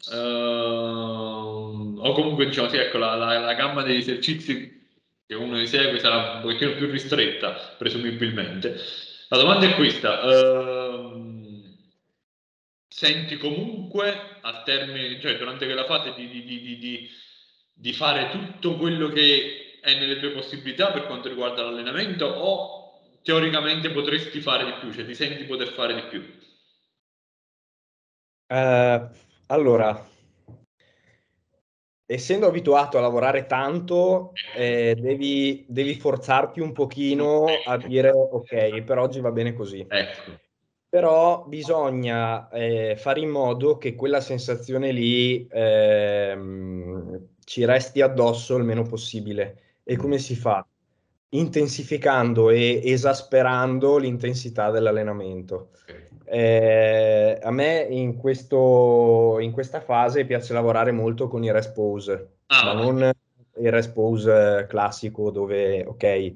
o comunque diciamo sì, ecco, la, la, la gamma degli esercizi che uno esegue sarà un pochettino più ristretta presumibilmente. La domanda è questa: ehm, senti comunque al termine, cioè durante quella fase, di, di, di, di, di fare tutto quello che è nelle tue possibilità per quanto riguarda l'allenamento, o teoricamente potresti fare di più, cioè ti senti poter fare di più? Uh, allora, essendo abituato a lavorare tanto, eh, devi, devi forzarti un pochino a dire ok, per oggi va bene così. Ecco. Però bisogna eh, fare in modo che quella sensazione lì eh, ci resti addosso il meno possibile. E come si fa? Intensificando e esasperando l'intensità dell'allenamento. Okay. Eh, a me in, questo, in questa fase piace lavorare molto con i rest pause, ah, ma non il rest pause classico dove, ok,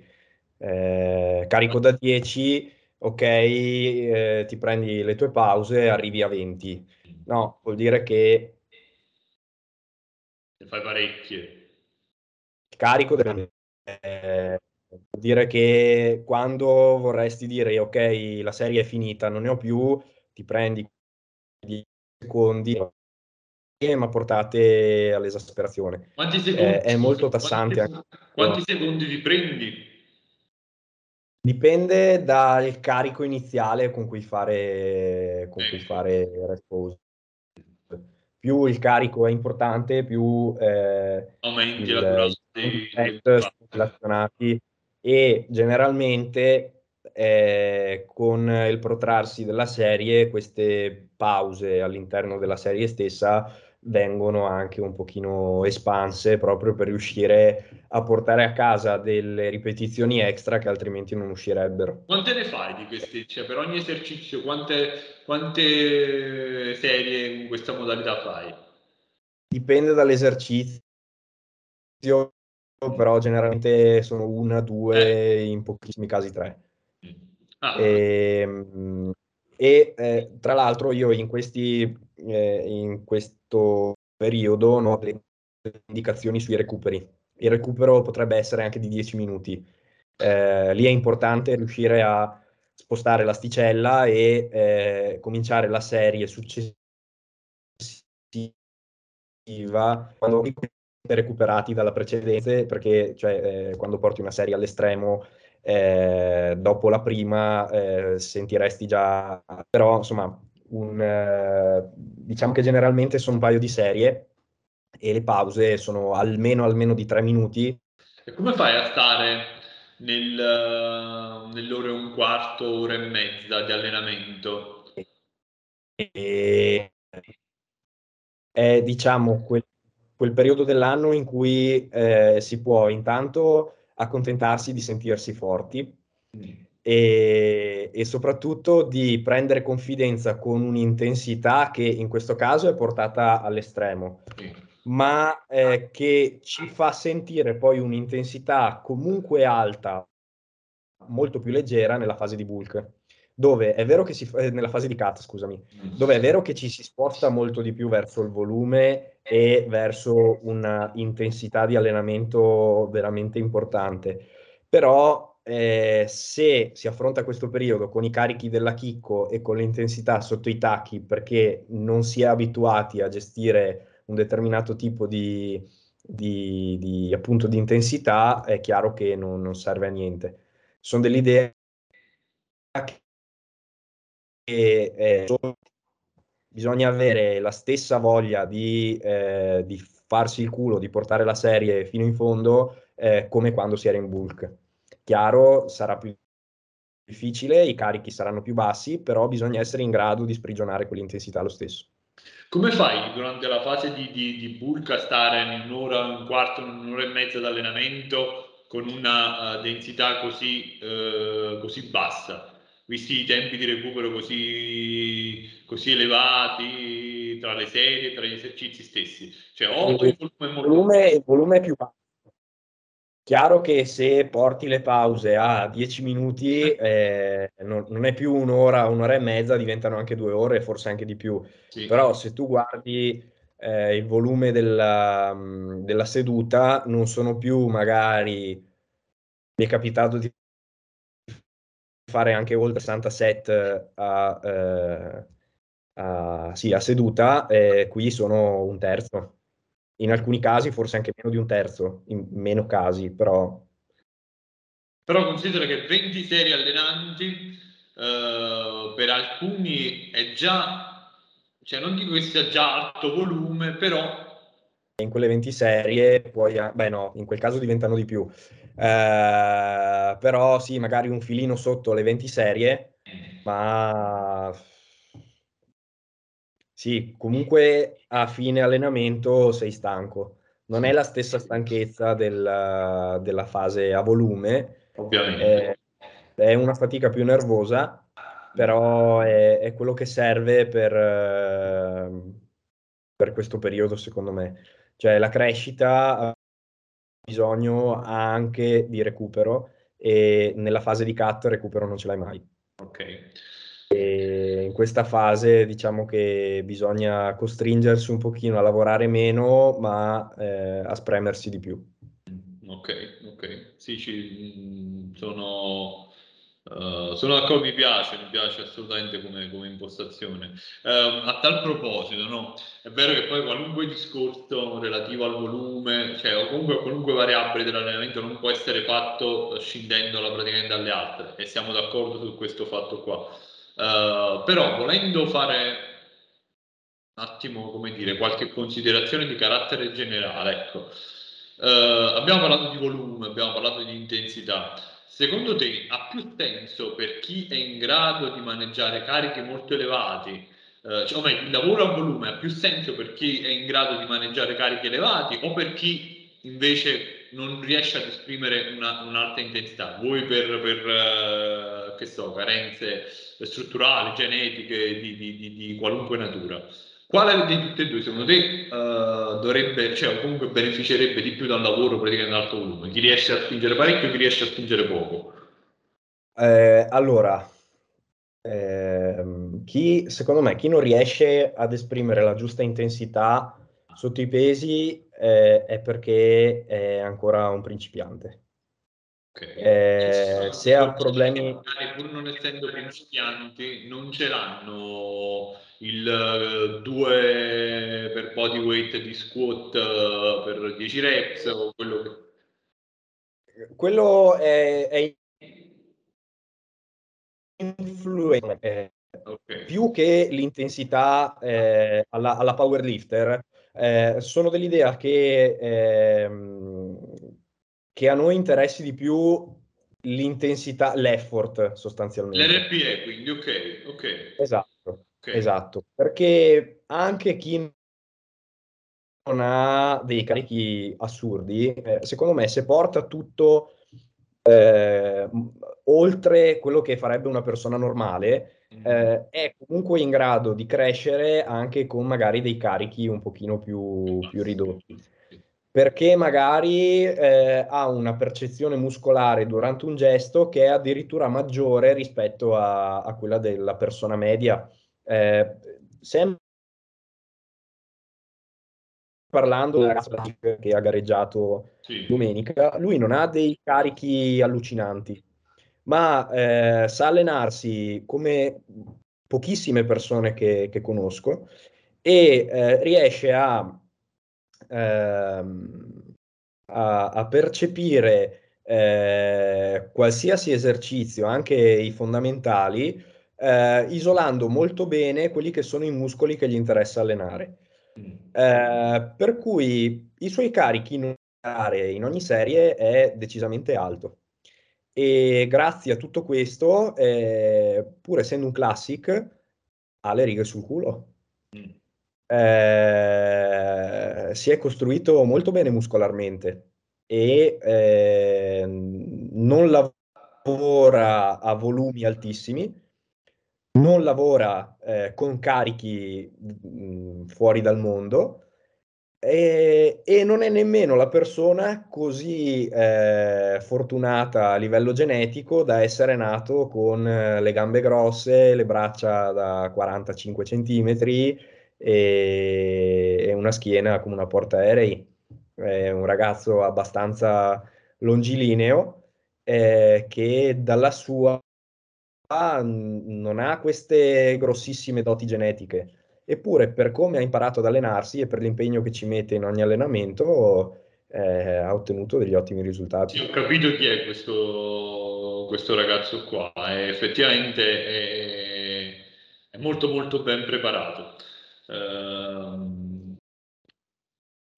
eh, carico da dieci, ok, eh, ti prendi le tue pause e arrivi a venti. No, vuol dire che ne fai parecchie. Carico delle... Eh, vuol dire che quando vorresti dire ok, la serie è finita, non ne ho più, ti prendi dieci secondi, ma portate all'esasperazione. Quanti secondi? Eh, è molto tassante. Quanti, anche. Quanti secondi ti prendi? Dipende dal carico iniziale con cui fare con eh. cui fare rest pause. Più il carico è importante, più eh, aumenti il, la durata dei relazionati, e generalmente eh, con il protrarsi della serie queste pause all'interno della serie stessa vengono anche un pochino espanse, proprio per riuscire a portare a casa delle ripetizioni extra che altrimenti non uscirebbero. Quante ne fai di queste? Cioè, per ogni esercizio quante, quante serie in questa modalità fai? Dipende dall'esercizio, però generalmente sono una, due, eh. in pochissimi casi tre. Ah. E, e eh, tra l'altro io in questi... in questo periodo no, delle indicazioni sui recuperi. Il recupero potrebbe essere anche di dieci minuti, eh, lì è importante riuscire a spostare l'asticella e eh, cominciare la serie successiva quando recuperati dalla precedente, perché cioè, eh, quando porti una serie all'estremo eh, dopo la prima eh, sentiresti già, però insomma Un, eh, diciamo che generalmente sono un paio di serie e le pause sono almeno almeno di tre minuti. E come fai a stare nel, nell'ora e un quarto, ora e mezza di allenamento? E, è diciamo quel, quel periodo dell'anno in cui eh, si può intanto accontentarsi di sentirsi forti. Mm. E, e soprattutto di prendere confidenza con un'intensità che in questo caso è portata all'estremo, ma eh, che ci fa sentire poi un'intensità comunque alta, molto più leggera nella fase di bulk, dove è vero che si eh, nella fase di cut, scusami, dove è vero che ci si sposta molto di più verso il volume e verso un'intensità di allenamento veramente importante, però Eh, se si affronta questo periodo con i carichi della chicco e con l'intensità sotto i tacchi, perché non si è abituati a gestire un determinato tipo di, di, di, appunto, di intensità, è chiaro che non, non serve a niente. Sono dell'idea che eh, bisogna avere la stessa voglia di, eh, di farsi il culo, di portare la serie fino in fondo, eh, come quando si era in bulk. Chiaro, sarà più difficile, i carichi saranno più bassi, però bisogna essere in grado di sprigionare quell'intensità lo stesso. Come fai durante la fase di, di, di bulk a stare un'ora, un quarto, un'ora e mezza d'allenamento con una uh, densità così, uh, così bassa, visti i tempi di recupero così, così elevati tra le serie, tra gli esercizi stessi? Cioè, o il, il volume, volume, il volume è più basso. Chiaro che se porti le pause a dieci minuti, eh, non, non è più un'ora, un'ora e mezza, diventano anche due ore, forse anche di più. Sì. Però se tu guardi eh, il volume della, della seduta, non sono più magari... Mi è capitato di fare anche oltre sessanta set a, eh, a, sì, a seduta, eh, qui sono un terzo. In alcuni casi forse anche meno di un terzo, in meno casi, però... Però considera che venti serie allenanti, eh, per alcuni è già, cioè non dico che sia già alto volume, però... In quelle venti serie puoi, beh no, in quel caso diventano di più, eh, però sì, magari un filino sotto le venti serie, ma... Sì, comunque a fine allenamento sei stanco. Non è la stessa stanchezza del, della fase a volume. Ovviamente. È, è una fatica più nervosa, però è, è quello che serve per, per questo periodo, secondo me. Cioè la crescita ha bisogno anche di recupero e nella fase di cut recupero non ce l'hai mai. Ok. E in questa fase diciamo che bisogna costringersi un pochino a lavorare meno, ma eh, a spremersi di più. Ok, ok. Sì, ci, sono, uh, sono d'accordo, mi piace, mi piace assolutamente come, come impostazione. Uh, a tal proposito, no? È vero che poi qualunque discorso relativo al volume, cioè o comunque qualunque variabile dell'allenamento non può essere fatto scindendola praticamente dalle altre, e siamo d'accordo su questo fatto qua. Uh, però volendo fare un attimo, come dire, qualche considerazione di carattere generale, ecco. Uh, abbiamo parlato di volume, abbiamo parlato di intensità. Secondo te ha più senso per chi è in grado di maneggiare carichi molto elevati, uh, cioè, o meglio, il lavoro a volume ha più senso per chi è in grado di maneggiare carichi elevati o per chi invece non riesce ad esprimere una, un'alta intensità? Voi per, per uh, che so, carenze strutturali, genetiche, di, di, di, di qualunque natura. Quale di tutte e due secondo te eh, dovrebbe, cioè comunque beneficerebbe di più dal lavoro praticamente ad alto volume? Chi riesce a spingere parecchio, chi riesce a spingere poco? Eh, allora, eh, chi secondo me, chi non riesce ad esprimere la giusta intensità sotto i pesi eh, è perché è ancora un principiante. Eh, se ha problemi, pur non essendo principianti, non ce l'hanno il due per body weight di squat per dieci reps o quello che... quello è, è influente, okay, più che l'intensità eh, alla, alla powerlifter. Eh, sono dell'idea che eh, che a noi interessi di più l'intensità, l'effort sostanzialmente. L'R P E quindi, ok, ok. Esatto, okay, esatto. Perché anche chi non ha dei carichi assurdi, eh, secondo me se porta tutto eh, oltre quello che farebbe una persona normale, eh, è comunque in grado di crescere anche con magari dei carichi un pochino più, più ridotti. Perché magari eh, ha una percezione muscolare durante un gesto che è addirittura maggiore rispetto a, a quella della persona media. Eh, sempre parlando del ragazzo che ha gareggiato, sì, domenica, lui non ha dei carichi allucinanti, ma eh, sa allenarsi come pochissime persone che, che conosco e eh, riesce a ehm, a, a percepire eh, qualsiasi esercizio, anche i fondamentali, eh, isolando molto bene quelli che sono i muscoli che gli interessa allenare. Eh, per cui i suoi carichi in ogni, in ogni serie è decisamente alto, e grazie a tutto questo, eh, pur essendo un classic, ha le righe sul culo. Eh, si è costruito molto bene muscolarmente e eh, non lavora a volumi altissimi, non lavora eh, con carichi mh, fuori dal mondo, e, e non è nemmeno la persona così eh, fortunata a livello genetico da essere nato con eh, le gambe grosse, le braccia da quarantacinque centimetri e, e una schiena come una portaerei. È un ragazzo abbastanza longilineo eh, che dalla sua non ha queste grossissime doti genetiche, eppure per come ha imparato ad allenarsi e per l'impegno che ci mette in ogni allenamento eh, ha ottenuto degli ottimi risultati. Sì, ho capito chi è questo, questo ragazzo qua, è, effettivamente è, è molto molto ben preparato. Eh,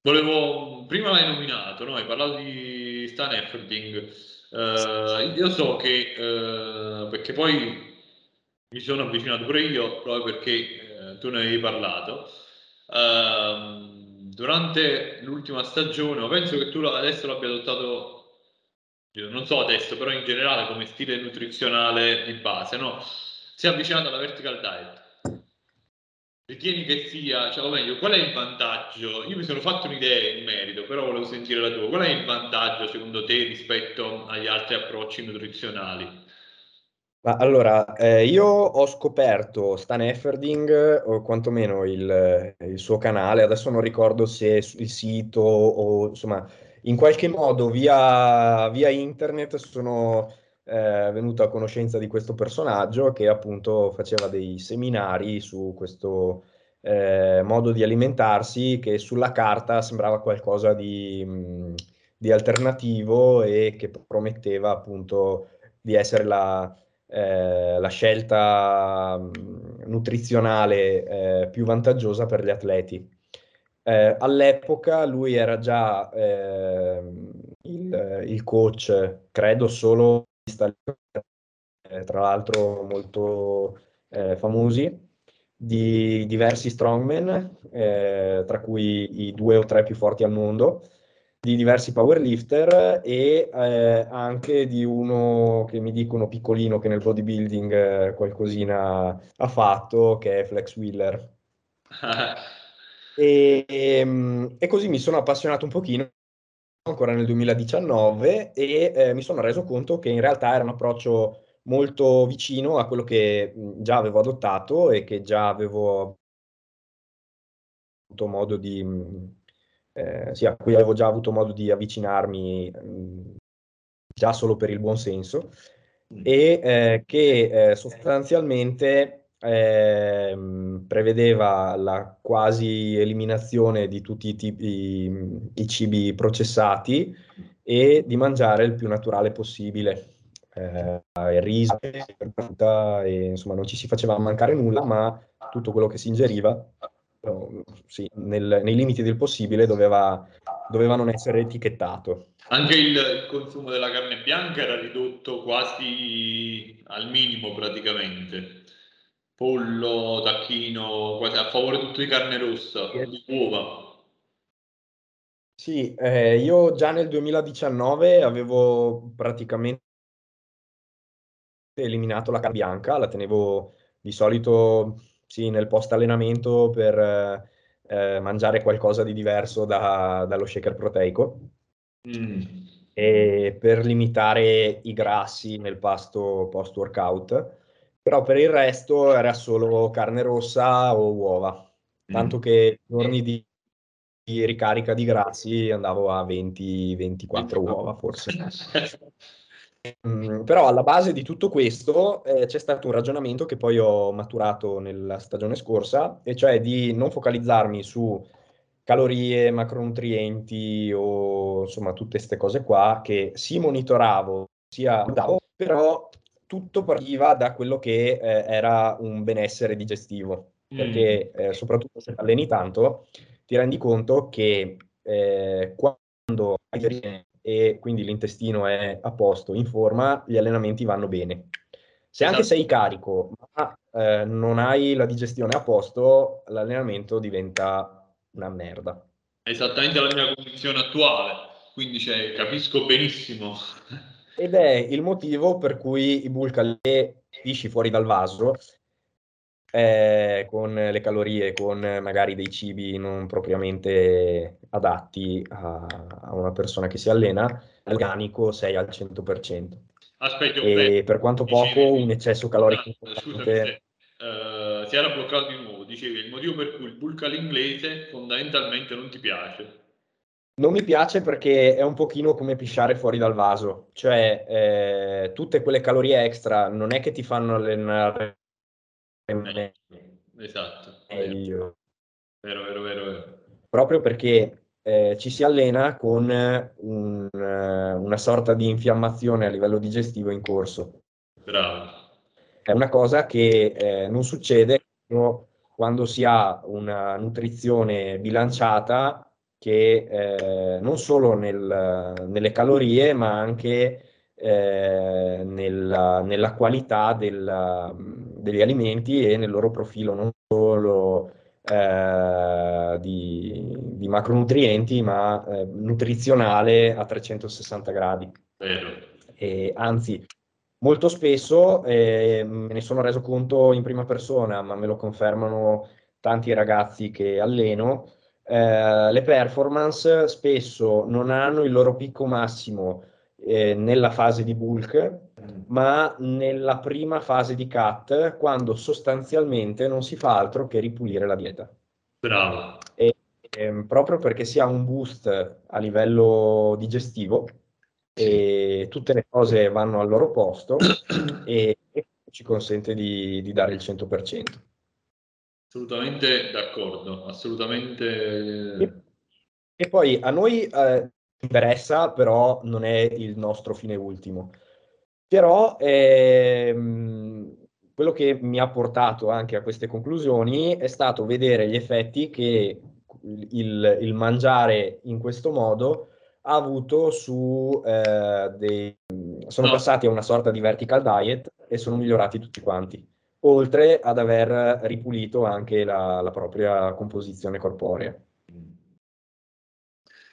volevo, prima l'hai nominato, no? Hai parlato di Stan Efferding. Uh, io so che uh, perché poi mi sono avvicinato pure io, proprio perché uh, tu ne avevi parlato uh, durante l'ultima stagione, ma penso che tu adesso l'abbia adottato, io non so adesso, però in generale come stile nutrizionale di base, no? Si è avvicinato alla Vertical Diet. Ritieni che sia, cioè, o meglio, qual è il vantaggio? Io mi sono fatto un'idea in merito, però volevo sentire la tua. Qual è il vantaggio secondo te rispetto agli altri approcci nutrizionali? Ma allora, eh, io ho scoperto Stan Efferding, o quantomeno il, il suo canale, adesso non ricordo se il sito o insomma, in qualche modo via, via internet sono Eh, venuto a conoscenza di questo personaggio che appunto faceva dei seminari su questo eh, modo di alimentarsi che sulla carta sembrava qualcosa di, mh, di alternativo e che prometteva appunto di essere la, eh, la scelta mh, nutrizionale eh, più vantaggiosa per gli atleti. Eh, all'epoca lui era già eh, il, il coach, credo solo tra l'altro molto eh, famosi, di diversi strongman, eh, tra cui i due o tre più forti al mondo, di diversi powerlifter e eh, anche di uno che mi dicono piccolino che nel bodybuilding eh, qualcosina ha fatto, che è Flex Wheeler. e, e, e così mi sono appassionato un pochino ancora nel duemiladiciannove e eh, mi sono reso conto che in realtà era un approccio molto vicino a quello che già avevo adottato e che già avevo avuto modo di eh, sì, a cui avevo già avuto modo di avvicinarmi mh, già solo per il buon senso e eh, che eh, sostanzialmente eh, prevedeva la quasi eliminazione di tutti i, tipi, i, i cibi processati e di mangiare il più naturale possibile, eh, il riso, frutta, e, insomma non ci si faceva mancare nulla, ma tutto quello che si ingeriva, no, sì, nel, nei limiti del possibile doveva, doveva non essere etichettato. Anche il, il consumo della carne bianca era ridotto quasi al minimo praticamente. Pollo, tacchino, quasi a favore tutto di carne rossa, di uova. Sì, eh, io già nel duemiladiciannove avevo praticamente eliminato la carne bianca, la tenevo di solito sì, nel post allenamento per eh, mangiare qualcosa di diverso da, dallo shaker proteico mm. e per limitare i grassi nel pasto post workout. Però per il resto era solo carne rossa o uova, tanto mm. che giorni di, di ricarica di grassi andavo a venti ventiquattro uova forse. mm, però alla base di tutto questo eh, c'è stato un ragionamento che poi ho maturato nella stagione scorsa, e cioè di non focalizzarmi su calorie, macronutrienti o insomma tutte queste cose qua che si monitoravo, sia davo, però tutto partiva da quello che eh, era un benessere digestivo, mm. perché eh, soprattutto se alleni tanto ti rendi conto che eh, quando hai digerito e quindi l'intestino è a posto, in forma, gli allenamenti vanno bene. Se anche sei carico ma eh, non hai la digestione a posto, l'allenamento diventa una merda. È esattamente la mia condizione attuale, quindi cioè, capisco benissimo. Ed è il motivo per cui i bulk le esci fuori dal vaso eh, con le calorie, con magari dei cibi non propriamente adatti a, a una persona che si allena, organico sei al cento per cento. Aspetta, e beh, per quanto dicevi, poco un eccesso calorico. Scusami, te, uh, ti era bloccato di nuovo. Dicevi il motivo per cui il bulk all'inglese fondamentalmente non ti piace. Non mi piace perché è un pochino come pisciare fuori dal vaso, cioè eh, tutte quelle calorie extra non è che ti fanno allenare eh, esatto, meglio. Vero, vero, vero, vero. Proprio perché eh, ci si allena con un, una sorta di infiammazione a livello digestivo in corso. Bravo. È una cosa che eh, non succede quando si ha una nutrizione bilanciata, che eh, non solo nel, nelle calorie, ma anche eh, nella, nella qualità del, degli alimenti e nel loro profilo, non solo eh, di, di macronutrienti, ma eh, nutrizionale a trecentosessanta gradi. E, anzi, molto spesso, eh, me ne sono reso conto in prima persona, ma me lo confermano tanti ragazzi che alleno, Eh, le performance spesso non hanno il loro picco massimo eh, nella fase di bulk, ma nella prima fase di cut, quando sostanzialmente non si fa altro che ripulire la dieta. Bravo. E, eh, proprio perché si ha un boost a livello digestivo e tutte le cose vanno al loro posto e, e ci consente di, di dare il cento per cento. Assolutamente d'accordo, assolutamente. E, e poi a noi eh, interessa, però non è il nostro fine ultimo. Però eh, quello che mi ha portato anche a queste conclusioni è stato vedere gli effetti che il, il mangiare in questo modo ha avuto su eh, dei... Sono no. passati a una sorta di vertical diet e sono migliorati tutti quanti, oltre ad aver ripulito anche la, la propria composizione corporea.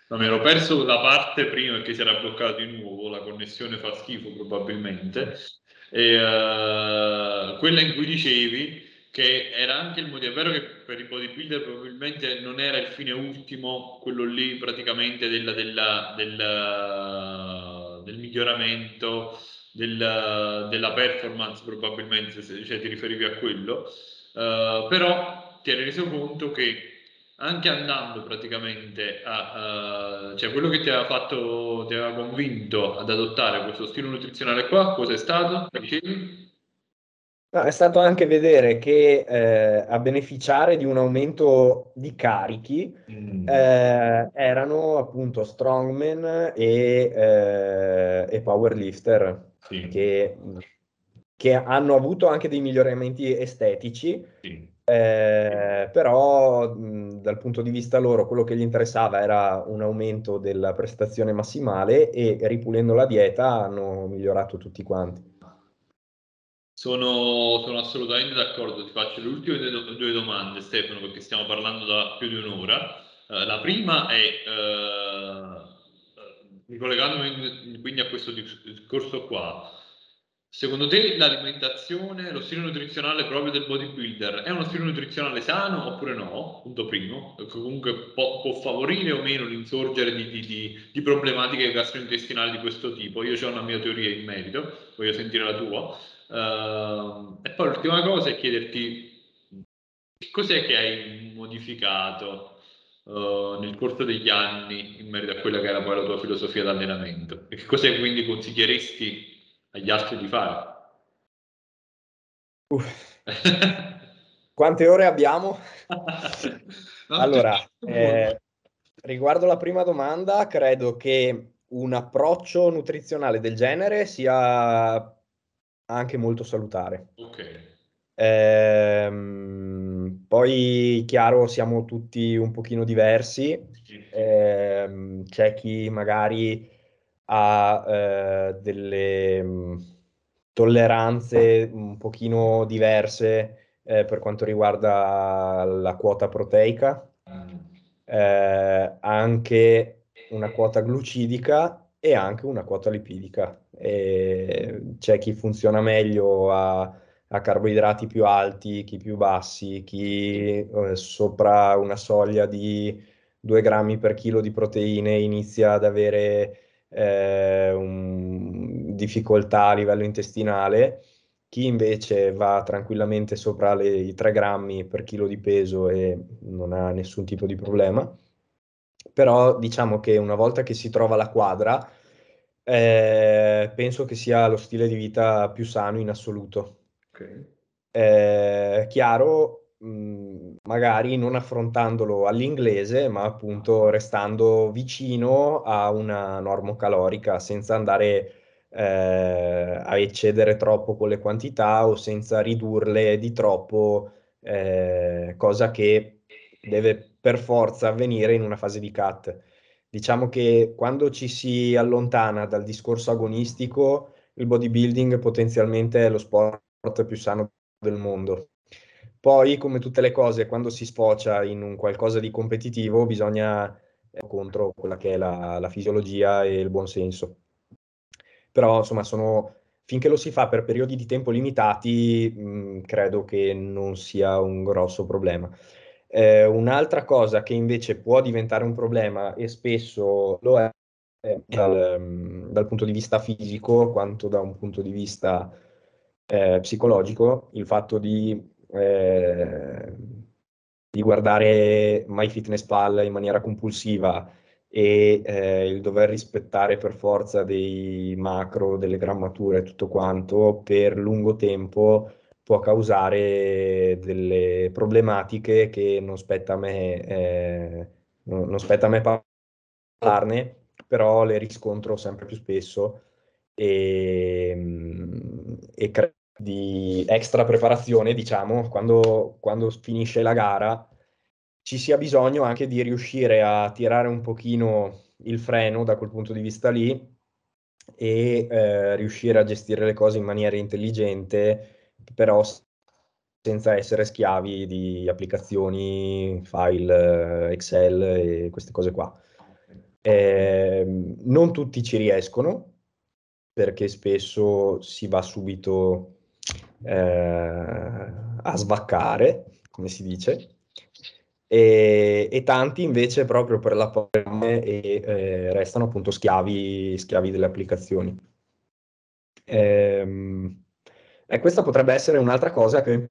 No, mi ero perso la parte prima perché si era bloccato di nuovo, la connessione fa schifo probabilmente, e, uh, quella in cui dicevi che era anche il motivo, è vero che per i bodybuilder probabilmente non era il fine ultimo quello lì praticamente della, della, della, del miglioramento, Della, della performance probabilmente, se, cioè ti riferivi a quello, uh, però ti eri reso conto che anche andando praticamente a, uh, cioè quello che ti aveva fatto, ti aveva convinto ad adottare questo stile nutrizionale qua, cosa è stato? No, è stato anche vedere che eh, a beneficiare di un aumento di carichi mm. eh, erano appunto strongman e, eh, e powerlifter, sì. che, che hanno avuto anche dei miglioramenti estetici, sì. eh, però mh, dal punto di vista loro quello che gli interessava era un aumento della prestazione massimale e ripulendo la dieta hanno migliorato tutti quanti. Sono, sono assolutamente d'accordo, ti faccio le ultime do- due domande Stefano, perché stiamo parlando da più di un'ora. Uh, la prima è, uh, ricollegandomi quindi a questo discorso qua, secondo te l'alimentazione, lo stile nutrizionale proprio del bodybuilder è uno stile nutrizionale sano oppure no? Punto primo, comunque può, può favorire o meno l'insorgere di, di, di, di problematiche gastrointestinali di questo tipo. Io ho una mia teoria in merito, voglio sentire la tua. Uh, e poi l'ultima cosa è chiederti che cos'è che hai modificato uh, nel corso degli anni in merito a quella che era poi la tua filosofia di allenamento e che cos'è quindi consiglieresti agli altri di fare? Uff. Quante ore abbiamo? Allora, eh, riguardo la prima domanda, credo che un approccio nutrizionale del genere sia anche molto salutare. Ok. Ehm, poi, chiaro, siamo tutti un pochino diversi. Ehm, c'è chi magari ha eh, delle tolleranze un pochino diverse eh, per quanto riguarda la quota proteica, eh, anche una quota glucidica e anche una quota lipidica. E c'è chi funziona meglio a, a carboidrati più alti, chi più bassi, chi eh, sopra una soglia di due grammi per chilo di proteine inizia ad avere Eh, un, difficoltà a livello intestinale, chi invece va tranquillamente sopra le, i tre grammi per chilo di peso e non ha nessun tipo di problema. Però diciamo che una volta che si trova la quadra, eh, penso che sia lo stile di vita più sano in assoluto. Okay. Eh, chiaro, mh, magari non affrontandolo all'inglese, ma appunto restando vicino a una normocalorica, senza andare eh, a eccedere troppo con le quantità o senza ridurle di troppo, eh, cosa che deve per forza avvenire in una fase di cut. Diciamo che quando ci si allontana dal discorso agonistico, il bodybuilding potenzialmente è lo sport più sano del mondo. Poi, come tutte le cose, quando si sfocia in un qualcosa di competitivo, bisogna eh, contro quella che è la, la fisiologia e il buonsenso. Però, insomma, sono, finché lo si fa per periodi di tempo limitati, mh, credo che non sia un grosso problema. Eh, un'altra cosa che invece può diventare un problema, e spesso lo è, eh, dal, dal punto di vista fisico, quanto da un punto di vista eh, psicologico, il fatto di Eh, di guardare MyFitnessPal in maniera compulsiva e eh, il dover rispettare per forza dei macro, delle grammature e tutto quanto per lungo tempo può causare delle problematiche che non spetta a me, eh, non, non spetta a me parlarne, però le riscontro sempre più spesso e, e credo di extra preparazione, diciamo, quando, quando finisce la gara ci sia bisogno anche di riuscire a tirare un pochino il freno da quel punto di vista lì e eh, riuscire a gestire le cose in maniera intelligente, però senza essere schiavi di applicazioni, file, Excel e queste cose qua. Eh, non tutti ci riescono, perché spesso si va subito Eh, a svaccare, come si dice, e, e tanti invece proprio per la paura e eh, restano appunto schiavi, schiavi delle applicazioni. Eh, e questa potrebbe essere un'altra cosa che ho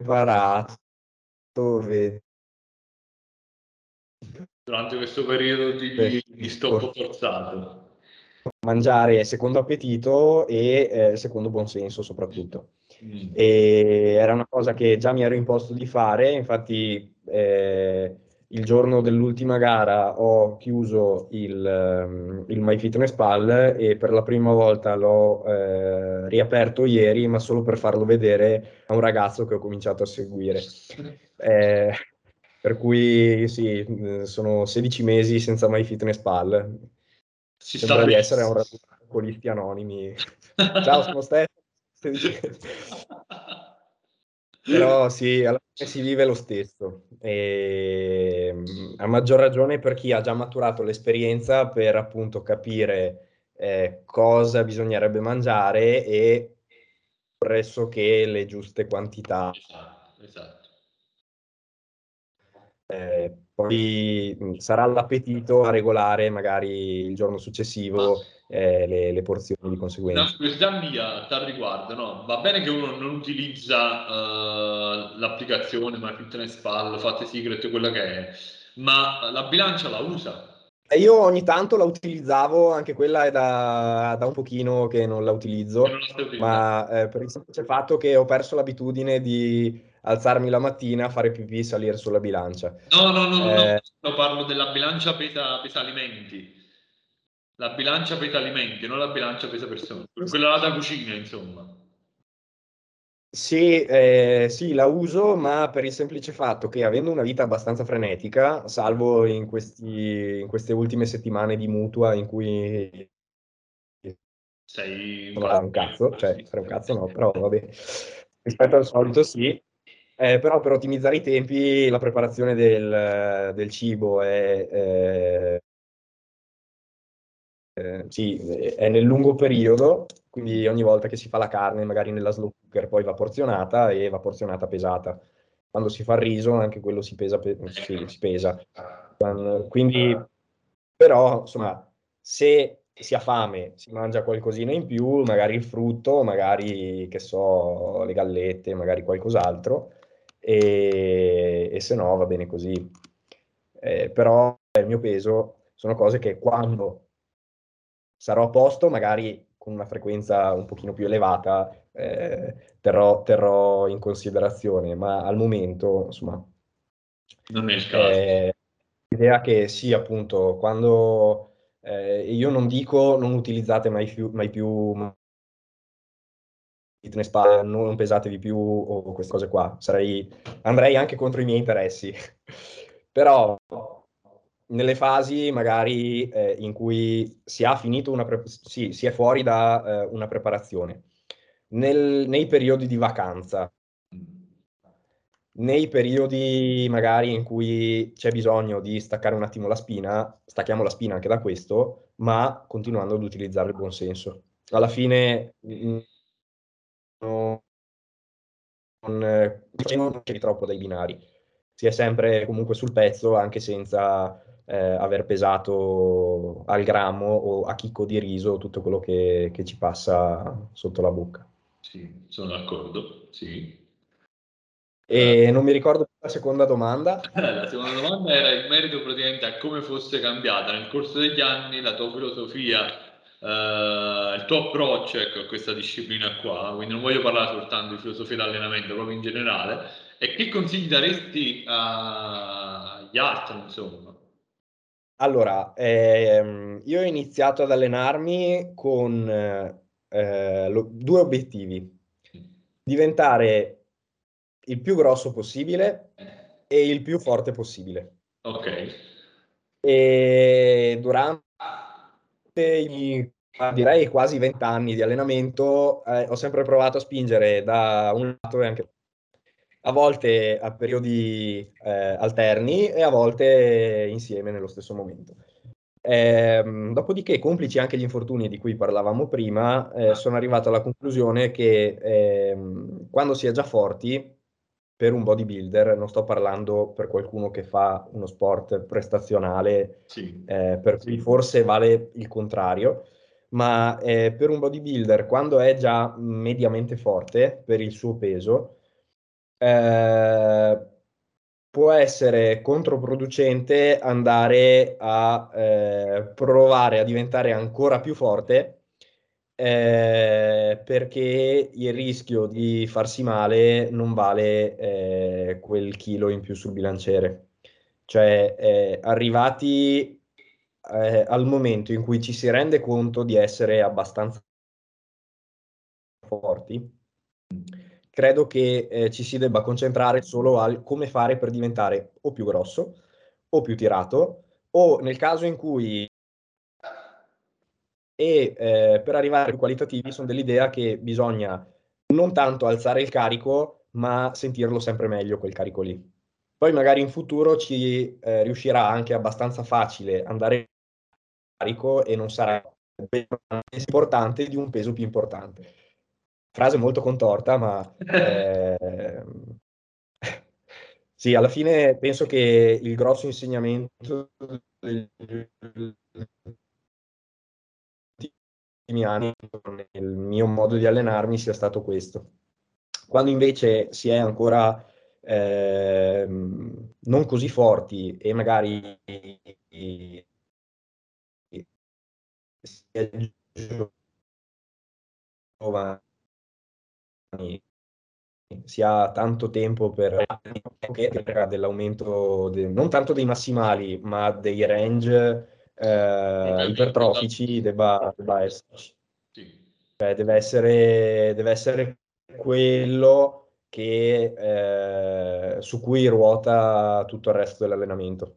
imparato durante questo periodo di, di stop forzato. Mangiare secondo appetito e eh, secondo buonsenso soprattutto. Mm. E era una cosa che già mi ero imposto di fare, infatti eh, il giorno dell'ultima gara ho chiuso il, il MyFitnessPal e per la prima volta l'ho eh, riaperto ieri, ma solo per farlo vedere a un ragazzo che ho cominciato a seguire. Eh, per cui sì, sono sedici mesi senza MyFitnessPal. Si sembra di essere un raduno con listi anonimi. Ciao, sono Stefano. Però sì, alla fine si vive lo stesso. E a maggior ragione per chi ha già maturato l'esperienza per appunto capire eh, cosa bisognerebbe mangiare e pressoché le giuste quantità. Esatto, esatto. Eh, poi sarà l'appetito a regolare magari il giorno successivo eh, le, le porzioni di conseguenza. Una curiosità mia tal riguardo, no? Va bene che uno non utilizza uh, l'applicazione MyFitnessPal, Fate Secret, quella che è, ma la bilancia la usa? Eh, io ogni tanto la utilizzavo, anche quella è da, da un pochino che non la utilizzo, non la ma eh, per il semplice fatto che ho perso l'abitudine di alzarmi la mattina, fare pipì, salire sulla bilancia. No, no, no, eh... no, parlo della bilancia pesa, pesa alimenti. La bilancia pesa alimenti, non la bilancia pesa persone. Quella là da cucina, insomma. Sì, eh, sì, la uso, ma per il semplice fatto che avendo una vita abbastanza frenetica, salvo in, questi, in queste ultime settimane di mutua in cui... Sei un cazzo, cioè un cazzo no, però vabbè, rispetto al solito sì, eh, però per ottimizzare i tempi la preparazione del, del cibo è, eh, eh, sì, è nel lungo periodo, quindi ogni volta che si fa la carne magari nella slow cooker poi va porzionata e va porzionata pesata, quando si fa il riso anche quello si pesa, pe- si, si pesa. Quindi però insomma se si ha fame, si mangia qualcosina in più, magari il frutto, magari, che so, le gallette, magari qualcos'altro, e, e se no va bene così. Eh, però il mio peso sono cose che quando sarò a posto, magari con una frequenza un pochino più elevata, eh, terrò, terrò in considerazione, ma al momento, insomma, non è il caso. Eh, l'idea che sì, appunto, quando... Eh, io non dico non utilizzate mai più, mai più MyFitnessPal, non pesatevi più o queste cose qua, sarei, andrei anche contro i miei interessi, però nelle fasi magari eh, in cui si ha finito una pre- sì, si è fuori da eh, una preparazione, Nel, nei periodi di vacanza, nei periodi magari in cui c'è bisogno di staccare un attimo la spina, stacchiamo la spina anche da questo, ma continuando ad utilizzare il buon senso. Alla fine non c'è troppo dai binari, si è sempre comunque sul pezzo anche senza eh, aver pesato al grammo o a chicco di riso tutto quello che, che ci passa sotto la bocca. Sì, sono d'accordo, sì. E non mi ricordo la seconda domanda. La seconda domanda era in merito praticamente a come fosse cambiata nel corso degli anni la tua filosofia, eh, il tuo approccio ecco, a questa disciplina qua, quindi non voglio parlare soltanto di filosofia di allenamento, proprio in generale, e che consigli daresti agli altri, insomma? Allora, ehm, io ho iniziato ad allenarmi con eh, lo, due obiettivi: diventare il più grosso possibile e il più forte possibile. Ok. E durante i, direi quasi vent'anni di allenamento eh, ho sempre provato a spingere da un lato e anche a volte a periodi eh, alterni e a volte insieme nello stesso momento. Eh, dopodiché, complici anche gli infortuni di cui parlavamo prima, eh, sono arrivato alla conclusione che eh, quando si è già forti, per un bodybuilder, non sto parlando per qualcuno che fa uno sport prestazionale, sì. eh, per cui forse vale il contrario, ma eh, per un bodybuilder quando è già mediamente forte per il suo peso, eh, può essere controproducente andare a eh, provare a diventare ancora più forte, Eh, perché il rischio di farsi male non vale eh, quel chilo in più sul bilanciere, cioè eh, arrivati eh, al momento in cui ci si rende conto di essere abbastanza forti, credo che eh, ci si debba concentrare solo al come fare per diventare o più grosso o più tirato, o nel caso in cui e eh, per arrivare ai qualitativi sono dell'idea che bisogna non tanto alzare il carico ma sentirlo sempre meglio quel carico lì. Poi magari in futuro ci eh, riuscirà anche abbastanza facile andare in carico e non sarà importante di un peso più importante. Frase molto contorta, ma eh, sì, alla fine penso che il grosso insegnamento del, anni nel mio modo di allenarmi sia stato questo. Quando invece si è ancora eh, non così forti e magari si è giovani si ha tanto tempo per dell'aumento, de, non tanto dei massimali, ma dei range eh, ipertrofici debba, debba esserci. Sì. Cioè, deve essere, deve essere quello che, eh, su cui ruota tutto il resto dell'allenamento.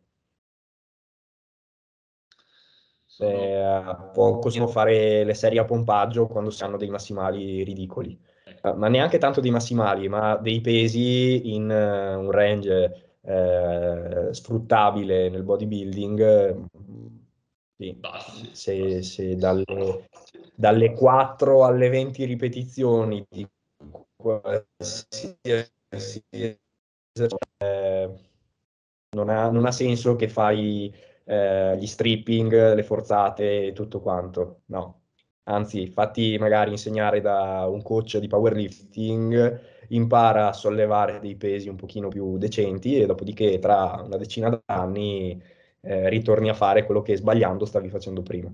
Eh, poco sono fare le serie a pompaggio quando si hanno dei massimali ridicoli, eh, ma neanche tanto dei massimali, ma dei pesi in uh, un range uh, sfruttabile nel bodybuilding. Sì. Se, se dalle, dalle quattro alle venti ripetizioni di qualsiasi eh, non, ha, non ha senso che fai Eh, gli stripping, le forzate e tutto quanto, no, anzi fatti magari insegnare da un coach di powerlifting, impara a sollevare dei pesi un pochino più decenti e dopodiché tra una decina d'anni eh, ritorni a fare quello che sbagliando stavi facendo prima.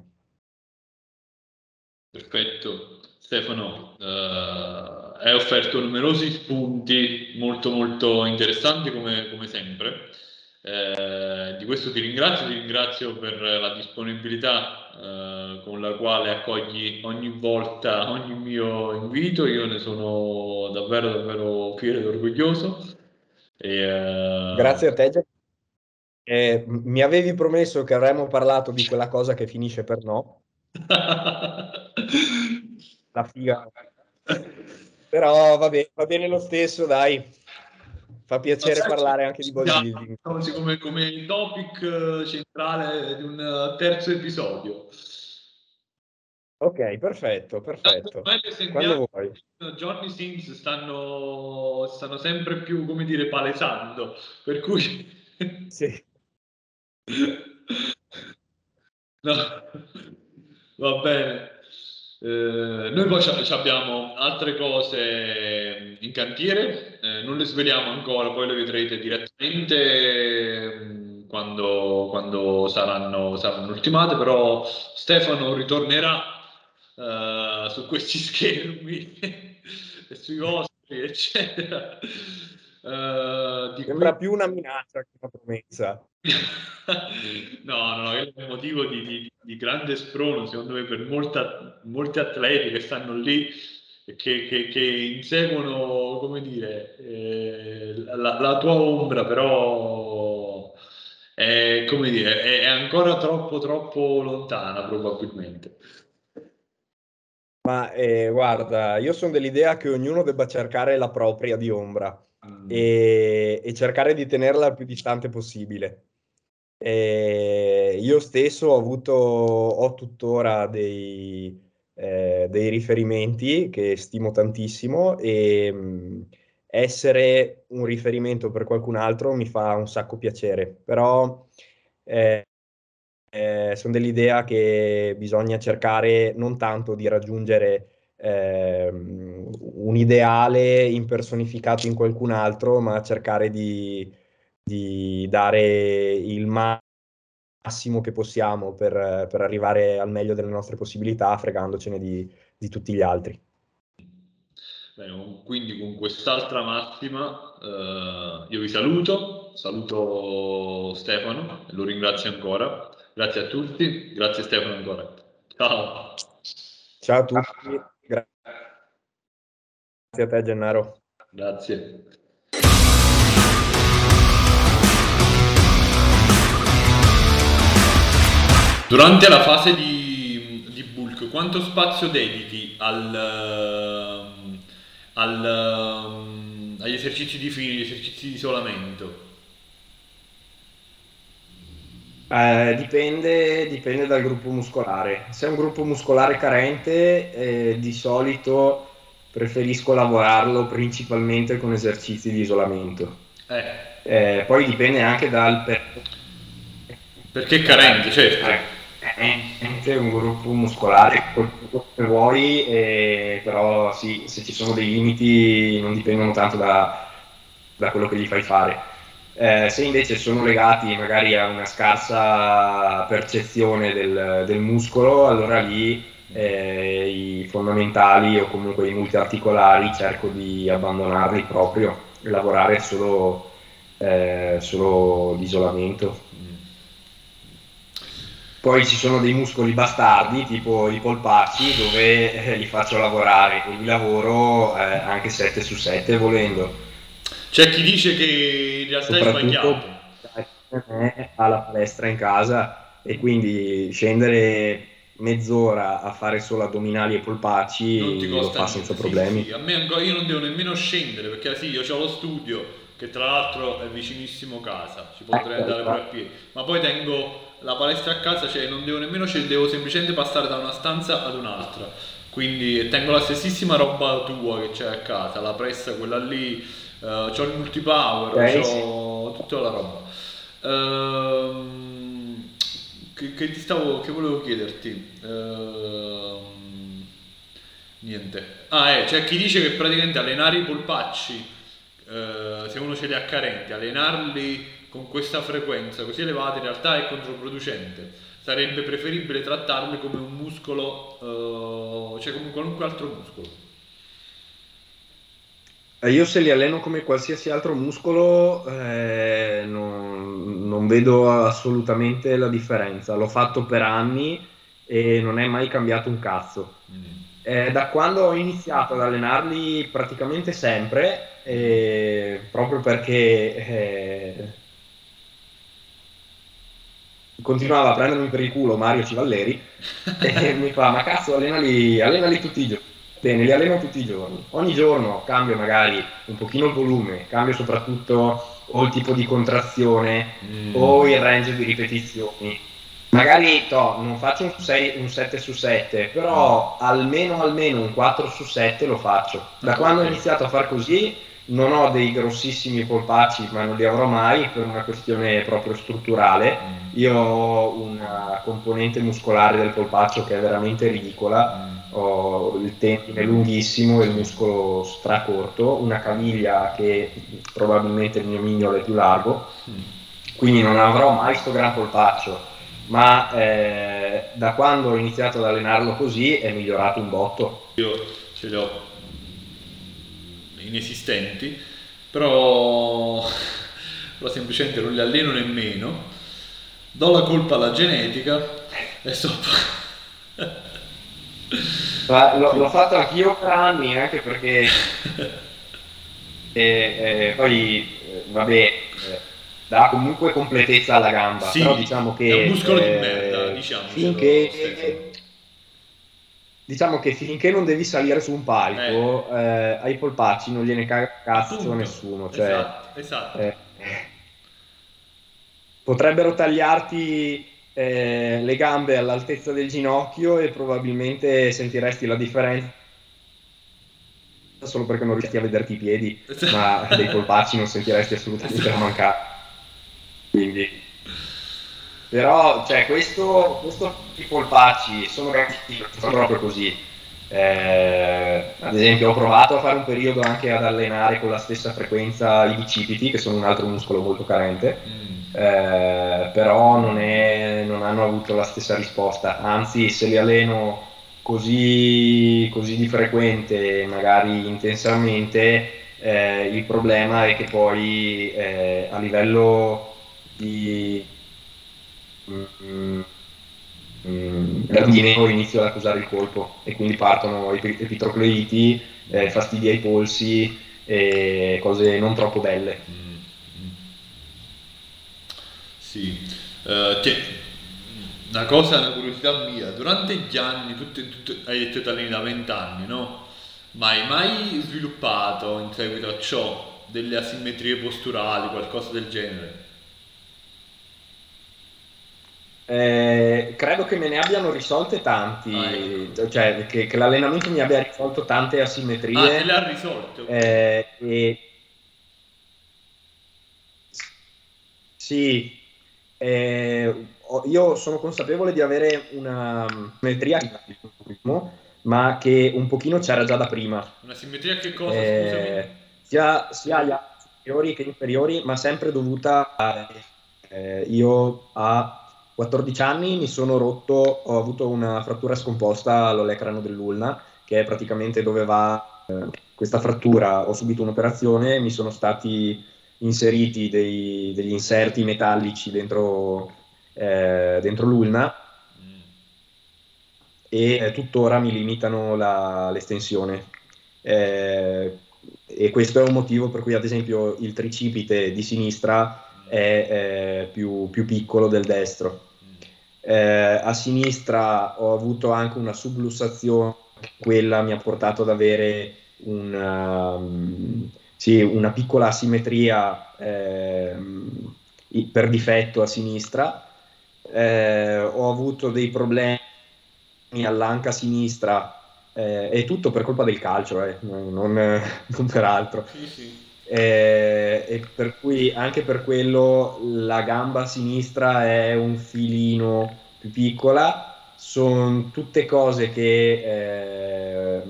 Perfetto, Stefano, eh, hai offerto numerosi spunti molto molto interessanti come, come sempre. Eh, di questo ti ringrazio, ti ringrazio per la disponibilità eh, con la quale accogli ogni volta ogni mio invito, io ne sono davvero davvero fiero ed orgoglioso. E, eh... Grazie a te. Eh, mi avevi promesso che avremmo parlato di quella cosa che finisce per no. La figa. Però va bene, va bene lo stesso, dai. Fa piacere no, parlare anche di bodybuilding. Come, come il topic centrale di un terzo episodio. Ok, perfetto, perfetto. No, quando vuoi. Johnny Sims stanno, stanno sempre più, come dire, palesando, per cui... Sì. No, va bene. Eh, noi poi abbiamo altre cose in cantiere, eh, non le sveliamo ancora, poi le vedrete direttamente quando, quando saranno, saranno ultimate, però Stefano ritornerà eh, su questi schermi e sui vostri eccetera. Uh, di Sembra cui... più una minaccia che una promessa. no, no, è un motivo di, di, di grande sprono, secondo me, per molta, molti atleti che stanno lì e che, che, che inseguono, come dire, eh, la, la tua ombra, però è, come dire, è, è ancora troppo, troppo lontana, probabilmente. Ma eh, guarda, io sono dell'idea che ognuno debba cercare la propria di ombra. E, e cercare di tenerla il più distante possibile. E io stesso ho avuto, ho tuttora dei, eh, dei riferimenti che stimo tantissimo e mh, essere un riferimento per qualcun altro mi fa un sacco piacere, però eh, eh, sono dell'idea che bisogna cercare non tanto di raggiungere Eh, un ideale impersonificato in qualcun altro, ma cercare di, di dare il massimo che possiamo per, per arrivare al meglio delle nostre possibilità, fregandocene di, di tutti gli altri. Bene, quindi con quest'altra massima eh, io vi saluto, saluto Stefano, lo ringrazio ancora, grazie a tutti, grazie Stefano ancora, ciao. Ciao a tutti. Grazie a te, Gennaro. Grazie. Durante la fase di, di bulk, quanto spazio dedichi al, al, agli esercizi di fine, agli esercizi di isolamento? Eh, dipende, dipende dal gruppo muscolare. Se è un gruppo muscolare carente, eh, di solito preferisco lavorarlo principalmente con esercizi di isolamento. Eh. Eh, poi dipende anche dal per... perché carente, certo. Carente, un gruppo muscolare quello che vuoi, eh, però sì, se ci sono dei limiti non dipendono tanto da, da quello che gli fai fare. Eh, se invece sono legati magari a una scarsa percezione del, del muscolo, allora lì eh, i fondamentali o comunque i multiarticolari cerco di abbandonarli proprio, lavorare solo, eh, solo l'isolamento. Poi ci sono dei muscoli bastardi tipo i polpacci dove li faccio lavorare, quindi lavoro eh, anche sette su sette volendo. C'è chi dice che in realtà è sbagliato. Ha la palestra in casa e quindi scendere mezz'ora a fare solo addominali e polpacci lo fa senza sì, problemi. Sì. A me ancora, io non devo nemmeno scendere perché sì, io ho lo studio che tra l'altro è vicinissimo casa, ci potrei andare pure a piedi, ma poi tengo la palestra a casa, cioè non devo nemmeno, cioè devo semplicemente passare da una stanza ad un'altra, quindi tengo la stessissima roba tua che c'è a casa, la pressa quella lì, uh, c'ho il multipower, okay, c'ho sì. tutta la roba. Uh, che, che ti stavo, che volevo chiederti? Uh, niente. Ah eh, c'è cioè chi dice che praticamente allenare i polpacci, uh, se uno ce li ha carenti, allenarli con questa frequenza così elevata in realtà è controproducente, sarebbe preferibile trattarli come un muscolo, eh, cioè come qualunque altro muscolo. Io se li alleno come qualsiasi altro muscolo eh, non, non vedo assolutamente la differenza, l'ho fatto per anni e non è mai cambiato un cazzo. Mm. Eh, da quando ho iniziato ad allenarli praticamente sempre, eh, proprio perché... Eh, continuava a prendermi per il culo Mario Civalleri e mi fa ma cazzo allenali, allenali tutti i giorni, te ne li alleno tutti i giorni, ogni giorno cambio magari un pochino il volume, cambio soprattutto o il tipo di contrazione mm. o il range di ripetizioni, magari to, non faccio un, sei, un sette su sette però almeno almeno un quattro su sette lo faccio. Da okay. quando ho iniziato a far così non ho dei grossissimi polpacci, ma non li avrò mai per una questione proprio strutturale. Mm. Io ho una componente muscolare del polpaccio che è veramente ridicola, mm. ho il tendine lunghissimo e il muscolo stracorto, una caviglia che probabilmente il mio mignolo è più largo, mm. quindi non avrò mai sto gran polpaccio, ma eh, da quando ho iniziato ad allenarlo così è migliorato un botto. Io ce l'ho inesistenti, però, però semplicemente non li alleno nemmeno, do la colpa alla genetica e so L- l'ho fatto anch'io per anni, anche perché e, e, poi vabbè eh, dà comunque completezza alla gamba, sì, però diciamo che è un muscolo eh, di merda, diciamo finché Diciamo che finché non devi salire su un palco, eh. Eh, ai polpacci non gliene caga cazzo Punto. nessuno. Cioè, esatto, esatto. Eh, potrebbero tagliarti eh, le gambe all'altezza del ginocchio e probabilmente sentiresti la differenza solo perché non riusciti a vederti i piedi, esatto. ma dei polpacci non sentiresti assolutamente esatto. la mancata. Quindi... Però, cioè, questo, questo i polpacci sono proprio così. Eh, ad esempio, ho provato a fare un periodo anche ad allenare con la stessa frequenza i bicipiti, che sono un altro muscolo molto carente, mm. eh, però non, è, non hanno avuto la stessa risposta. Anzi, se li alleno così, così di frequente, magari intensamente, eh, il problema è che poi eh, a livello di... Mm, mm, io inizio ad accusare il colpo e quindi partono ep- epitrocleiti, eh, fastidi ai polsi e cose non troppo belle. Mm, mm. Sì, uh, che, una cosa, una curiosità mia, durante gli anni, tutte, tutte, hai detto italiani da vent'anni, no? Ma hai mai sviluppato in seguito a ciò delle asimmetrie posturali, qualcosa del genere? Eh, credo che me ne abbiano risolte tanti, ah, ecco. cioè che, che l'allenamento mi abbia risolto tante asimmetrie. Ah, te le ha risolte? Eh, e... Sì, eh, io sono consapevole di avere una simmetria, ma che un pochino c'era già da prima. Una simmetria che cosa? Eh, sia, sia gli superiori che inferiori, ma sempre dovuta a, eh, io a quattordici anni mi sono rotto, ho avuto una frattura scomposta all'olecrano dell'ulna, che è praticamente dove va eh, questa frattura. Ho subito un'operazione, mi sono stati inseriti dei, degli inserti metallici dentro, eh, dentro l'ulna, e tuttora mi limitano la, l'estensione. Eh, e questo è un motivo per cui, ad esempio, il tricipite di sinistra è eh, più, più piccolo del destro. Eh, a sinistra ho avuto anche una sublussazione, quella mi ha portato ad avere una, um, sì, una piccola asimmetria eh, per difetto a sinistra. Eh, ho avuto dei problemi all'anca sinistra, eh, è tutto per colpa del calcio, eh, non, non per altro. Sì, sì. Eh, e per cui anche per quello la gamba sinistra è un filino più piccola. Sono tutte cose che eh,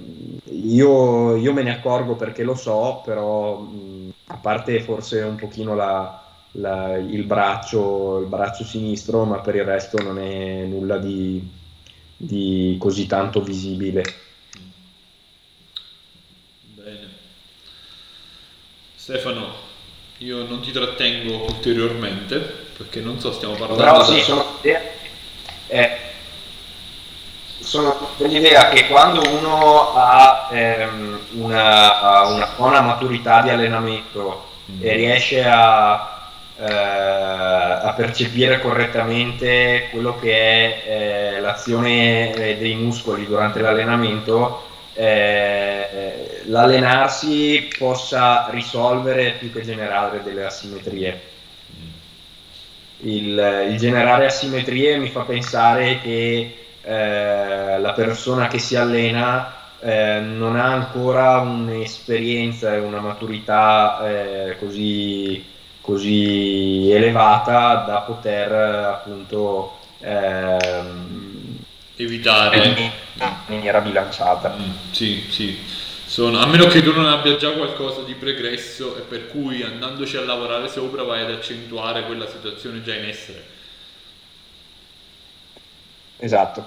io, io me ne accorgo perché lo so, però mh, a parte forse un pochino la, la, il braccio, il braccio sinistro, ma per il resto non è nulla di, di così tanto visibile. Stefano, io non ti trattengo ulteriormente, perché non so, stiamo parlando... Però sì, da... sono, eh, sono dell'idea che quando uno ha ehm, una, una buona maturità di allenamento mm. e riesce a, eh, a percepire correttamente quello che è eh, l'azione dei muscoli durante l'allenamento, Eh, l'allenarsi possa risolvere più che generare delle asimmetrie. Il, il generare asimmetrie mi fa pensare che eh, la persona che si allena eh, non ha ancora un'esperienza e una maturità eh, così, così elevata da poter appunto ehm, evitare in maniera bilanciata. Mm, sì, sì. Sono, a meno che tu non abbia già qualcosa di pregresso, e per cui andandoci a lavorare sopra vai ad accentuare quella situazione già in essere. Esatto,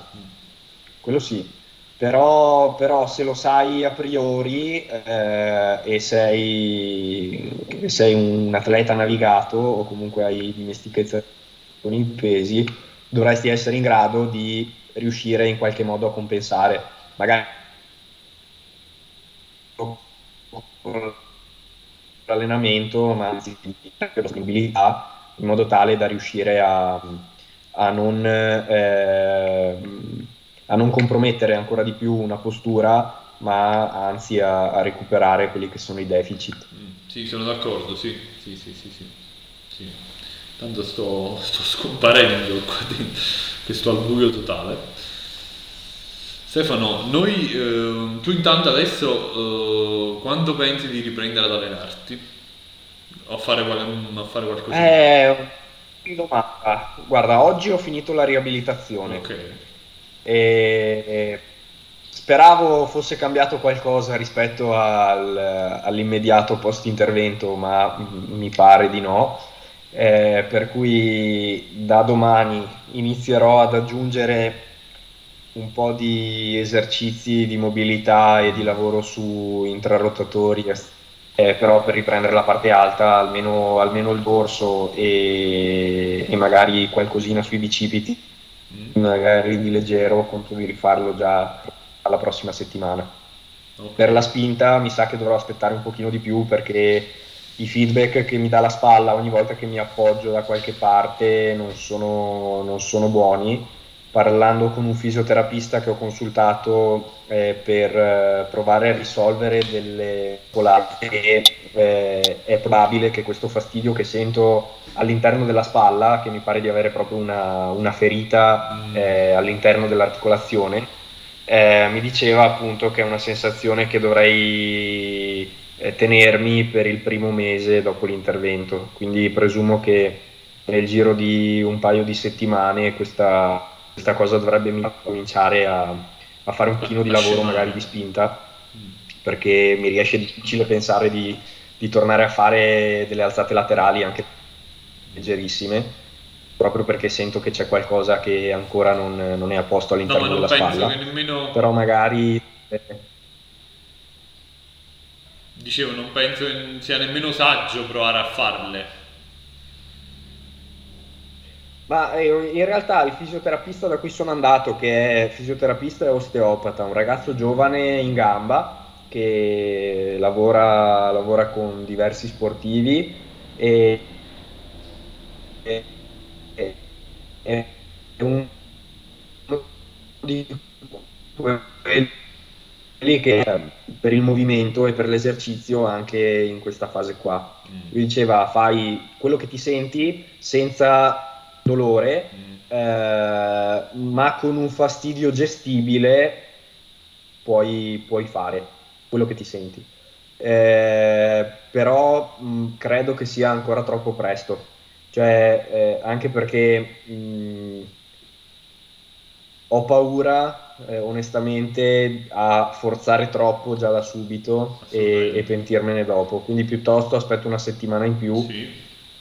quello sì. Però, però se lo sai a priori eh, e sei, sei un atleta navigato, o comunque hai dimestichezza con i pesi, dovresti essere in grado di riuscire in qualche modo a compensare, magari con l'allenamento, ma anzi con la stabilità, in modo tale da riuscire a, a, non, eh, a non compromettere ancora di più una postura, ma anzi a, a recuperare quelli che sono i deficit. Mm, sì, sono d'accordo, sì, sì, sì, sì, sì. sì. Tanto sto, sto scomparendo qua dentro, che sto al buio totale. Stefano, noi, eh, tu intanto adesso eh, quando pensi di riprendere ad allenarti? A fare, a fare qualcosa? Eh, domanda. Guarda, oggi ho finito la riabilitazione. Ok. E, e speravo fosse cambiato qualcosa rispetto al, all'immediato post-intervento, ma m- mi pare di no. Eh, per cui da domani inizierò ad aggiungere un po' di esercizi di mobilità e di lavoro su intrarotatori, eh, però per riprendere la parte alta, almeno, almeno il dorso e, e magari qualcosina sui bicipiti, mm. magari di leggero. Conto di rifarlo già alla prossima settimana. Okay. Per la spinta mi sa che dovrò aspettare un pochino di più, perché i feedback che mi dà la spalla ogni volta che mi appoggio da qualche parte non sono, non sono buoni. Parlando con un fisioterapista che ho consultato eh, per eh, provare a risolvere delle colate, eh, è probabile che questo fastidio che sento all'interno della spalla, che mi pare di avere proprio una, una ferita eh, all'interno dell'articolazione, eh, mi diceva appunto che è una sensazione che dovrei tenermi per il primo mese dopo l'intervento, quindi presumo che nel giro di un paio di settimane questa, questa cosa dovrebbe cominciare a, a fare un pochino di lavoro, magari di spinta, perché mi riesce difficile pensare di, di tornare a fare delle alzate laterali anche leggerissime, proprio perché sento che c'è qualcosa che ancora non, non è a posto all'interno no, della spalla. Che nemmeno... Però magari... Dicevo, non penso che sia nemmeno saggio provare a farle. Ma in realtà il fisioterapista da cui sono andato, che è fisioterapista e osteopata, un ragazzo giovane in gamba che lavora, lavora con diversi sportivi e, e, e, e un di quelli che per il movimento e per l'esercizio anche in questa fase qua. Lui diceva fai quello che ti senti senza... dolore, mm. eh, ma con un fastidio gestibile puoi, puoi fare quello che ti senti, eh, però mh, credo che sia ancora troppo presto, cioè eh, anche perché mh, ho paura eh, onestamente a forzare troppo già da subito e, e pentirmene dopo, quindi piuttosto aspetto una settimana in più sì.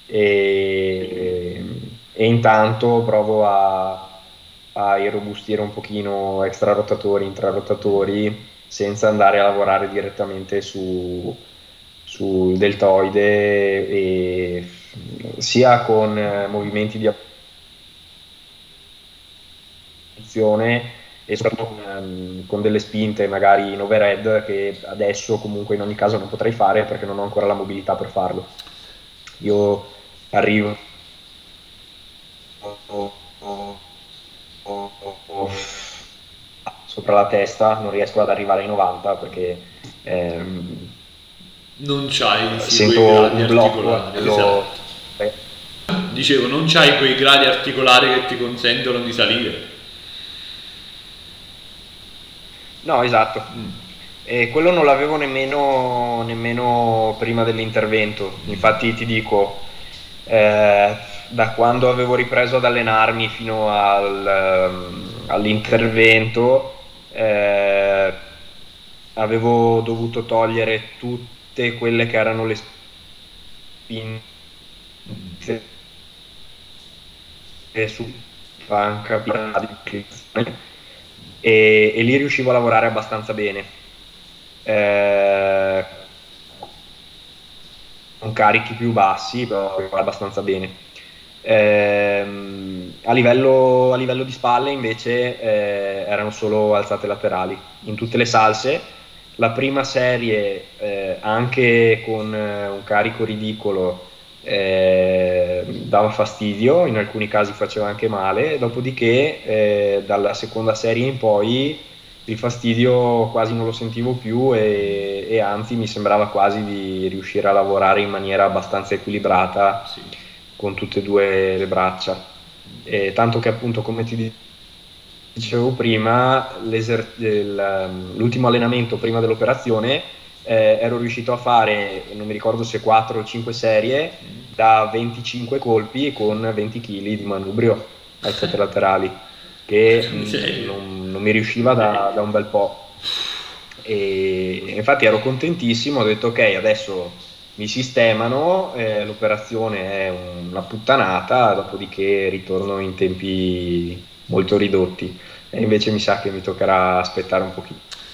e... Mm. E intanto provo a, a irrobustire un pochino extrarotatori, intrarotatori, senza andare a lavorare direttamente su, sul deltoide, e sia con movimenti di applicazione e soprattutto con, con delle spinte magari in overhead, che adesso comunque in ogni caso non potrei fare perché non ho ancora la mobilità per farlo. Io arrivo... Oh, oh, oh, oh. sopra la testa, non riesco ad arrivare ai novanta perché ehm, non c'hai sento un blocco lo... eh. dicevo non c'hai quei gradi articolari che ti consentono di salire. No, esatto. mm. E quello non l'avevo nemmeno nemmeno prima dell'intervento, infatti ti dico eh, da quando avevo ripreso ad allenarmi fino al, um, all'intervento eh, avevo dovuto togliere tutte quelle che erano le spinte su panca e, e lì riuscivo a lavorare abbastanza bene eh, con carichi più bassi, però abbastanza bene. Eh, a, livello, a livello di spalle invece eh, erano solo alzate laterali in tutte le salse. La prima serie eh, anche con un carico ridicolo eh, dava fastidio, in alcuni casi faceva anche male, dopodiché eh, dalla seconda serie in poi il fastidio quasi non lo sentivo più e, e anzi mi sembrava quasi di riuscire a lavorare in maniera abbastanza equilibrata sì. con tutte e due le braccia, e tanto che appunto, come ti dicevo prima, l'ultimo allenamento prima dell'operazione eh, ero riuscito a fare, non mi ricordo se quattro o cinque serie da venticinque colpi con venti chili di manubrio alzate laterali, che mh, non, non mi riusciva da, da un bel po', e infatti ero contentissimo, ho detto ok, adesso mi sistemano, eh, l'operazione è una puttanata, dopodiché ritorno in tempi molto ridotti, e invece mi sa che mi toccherà aspettare un pochino.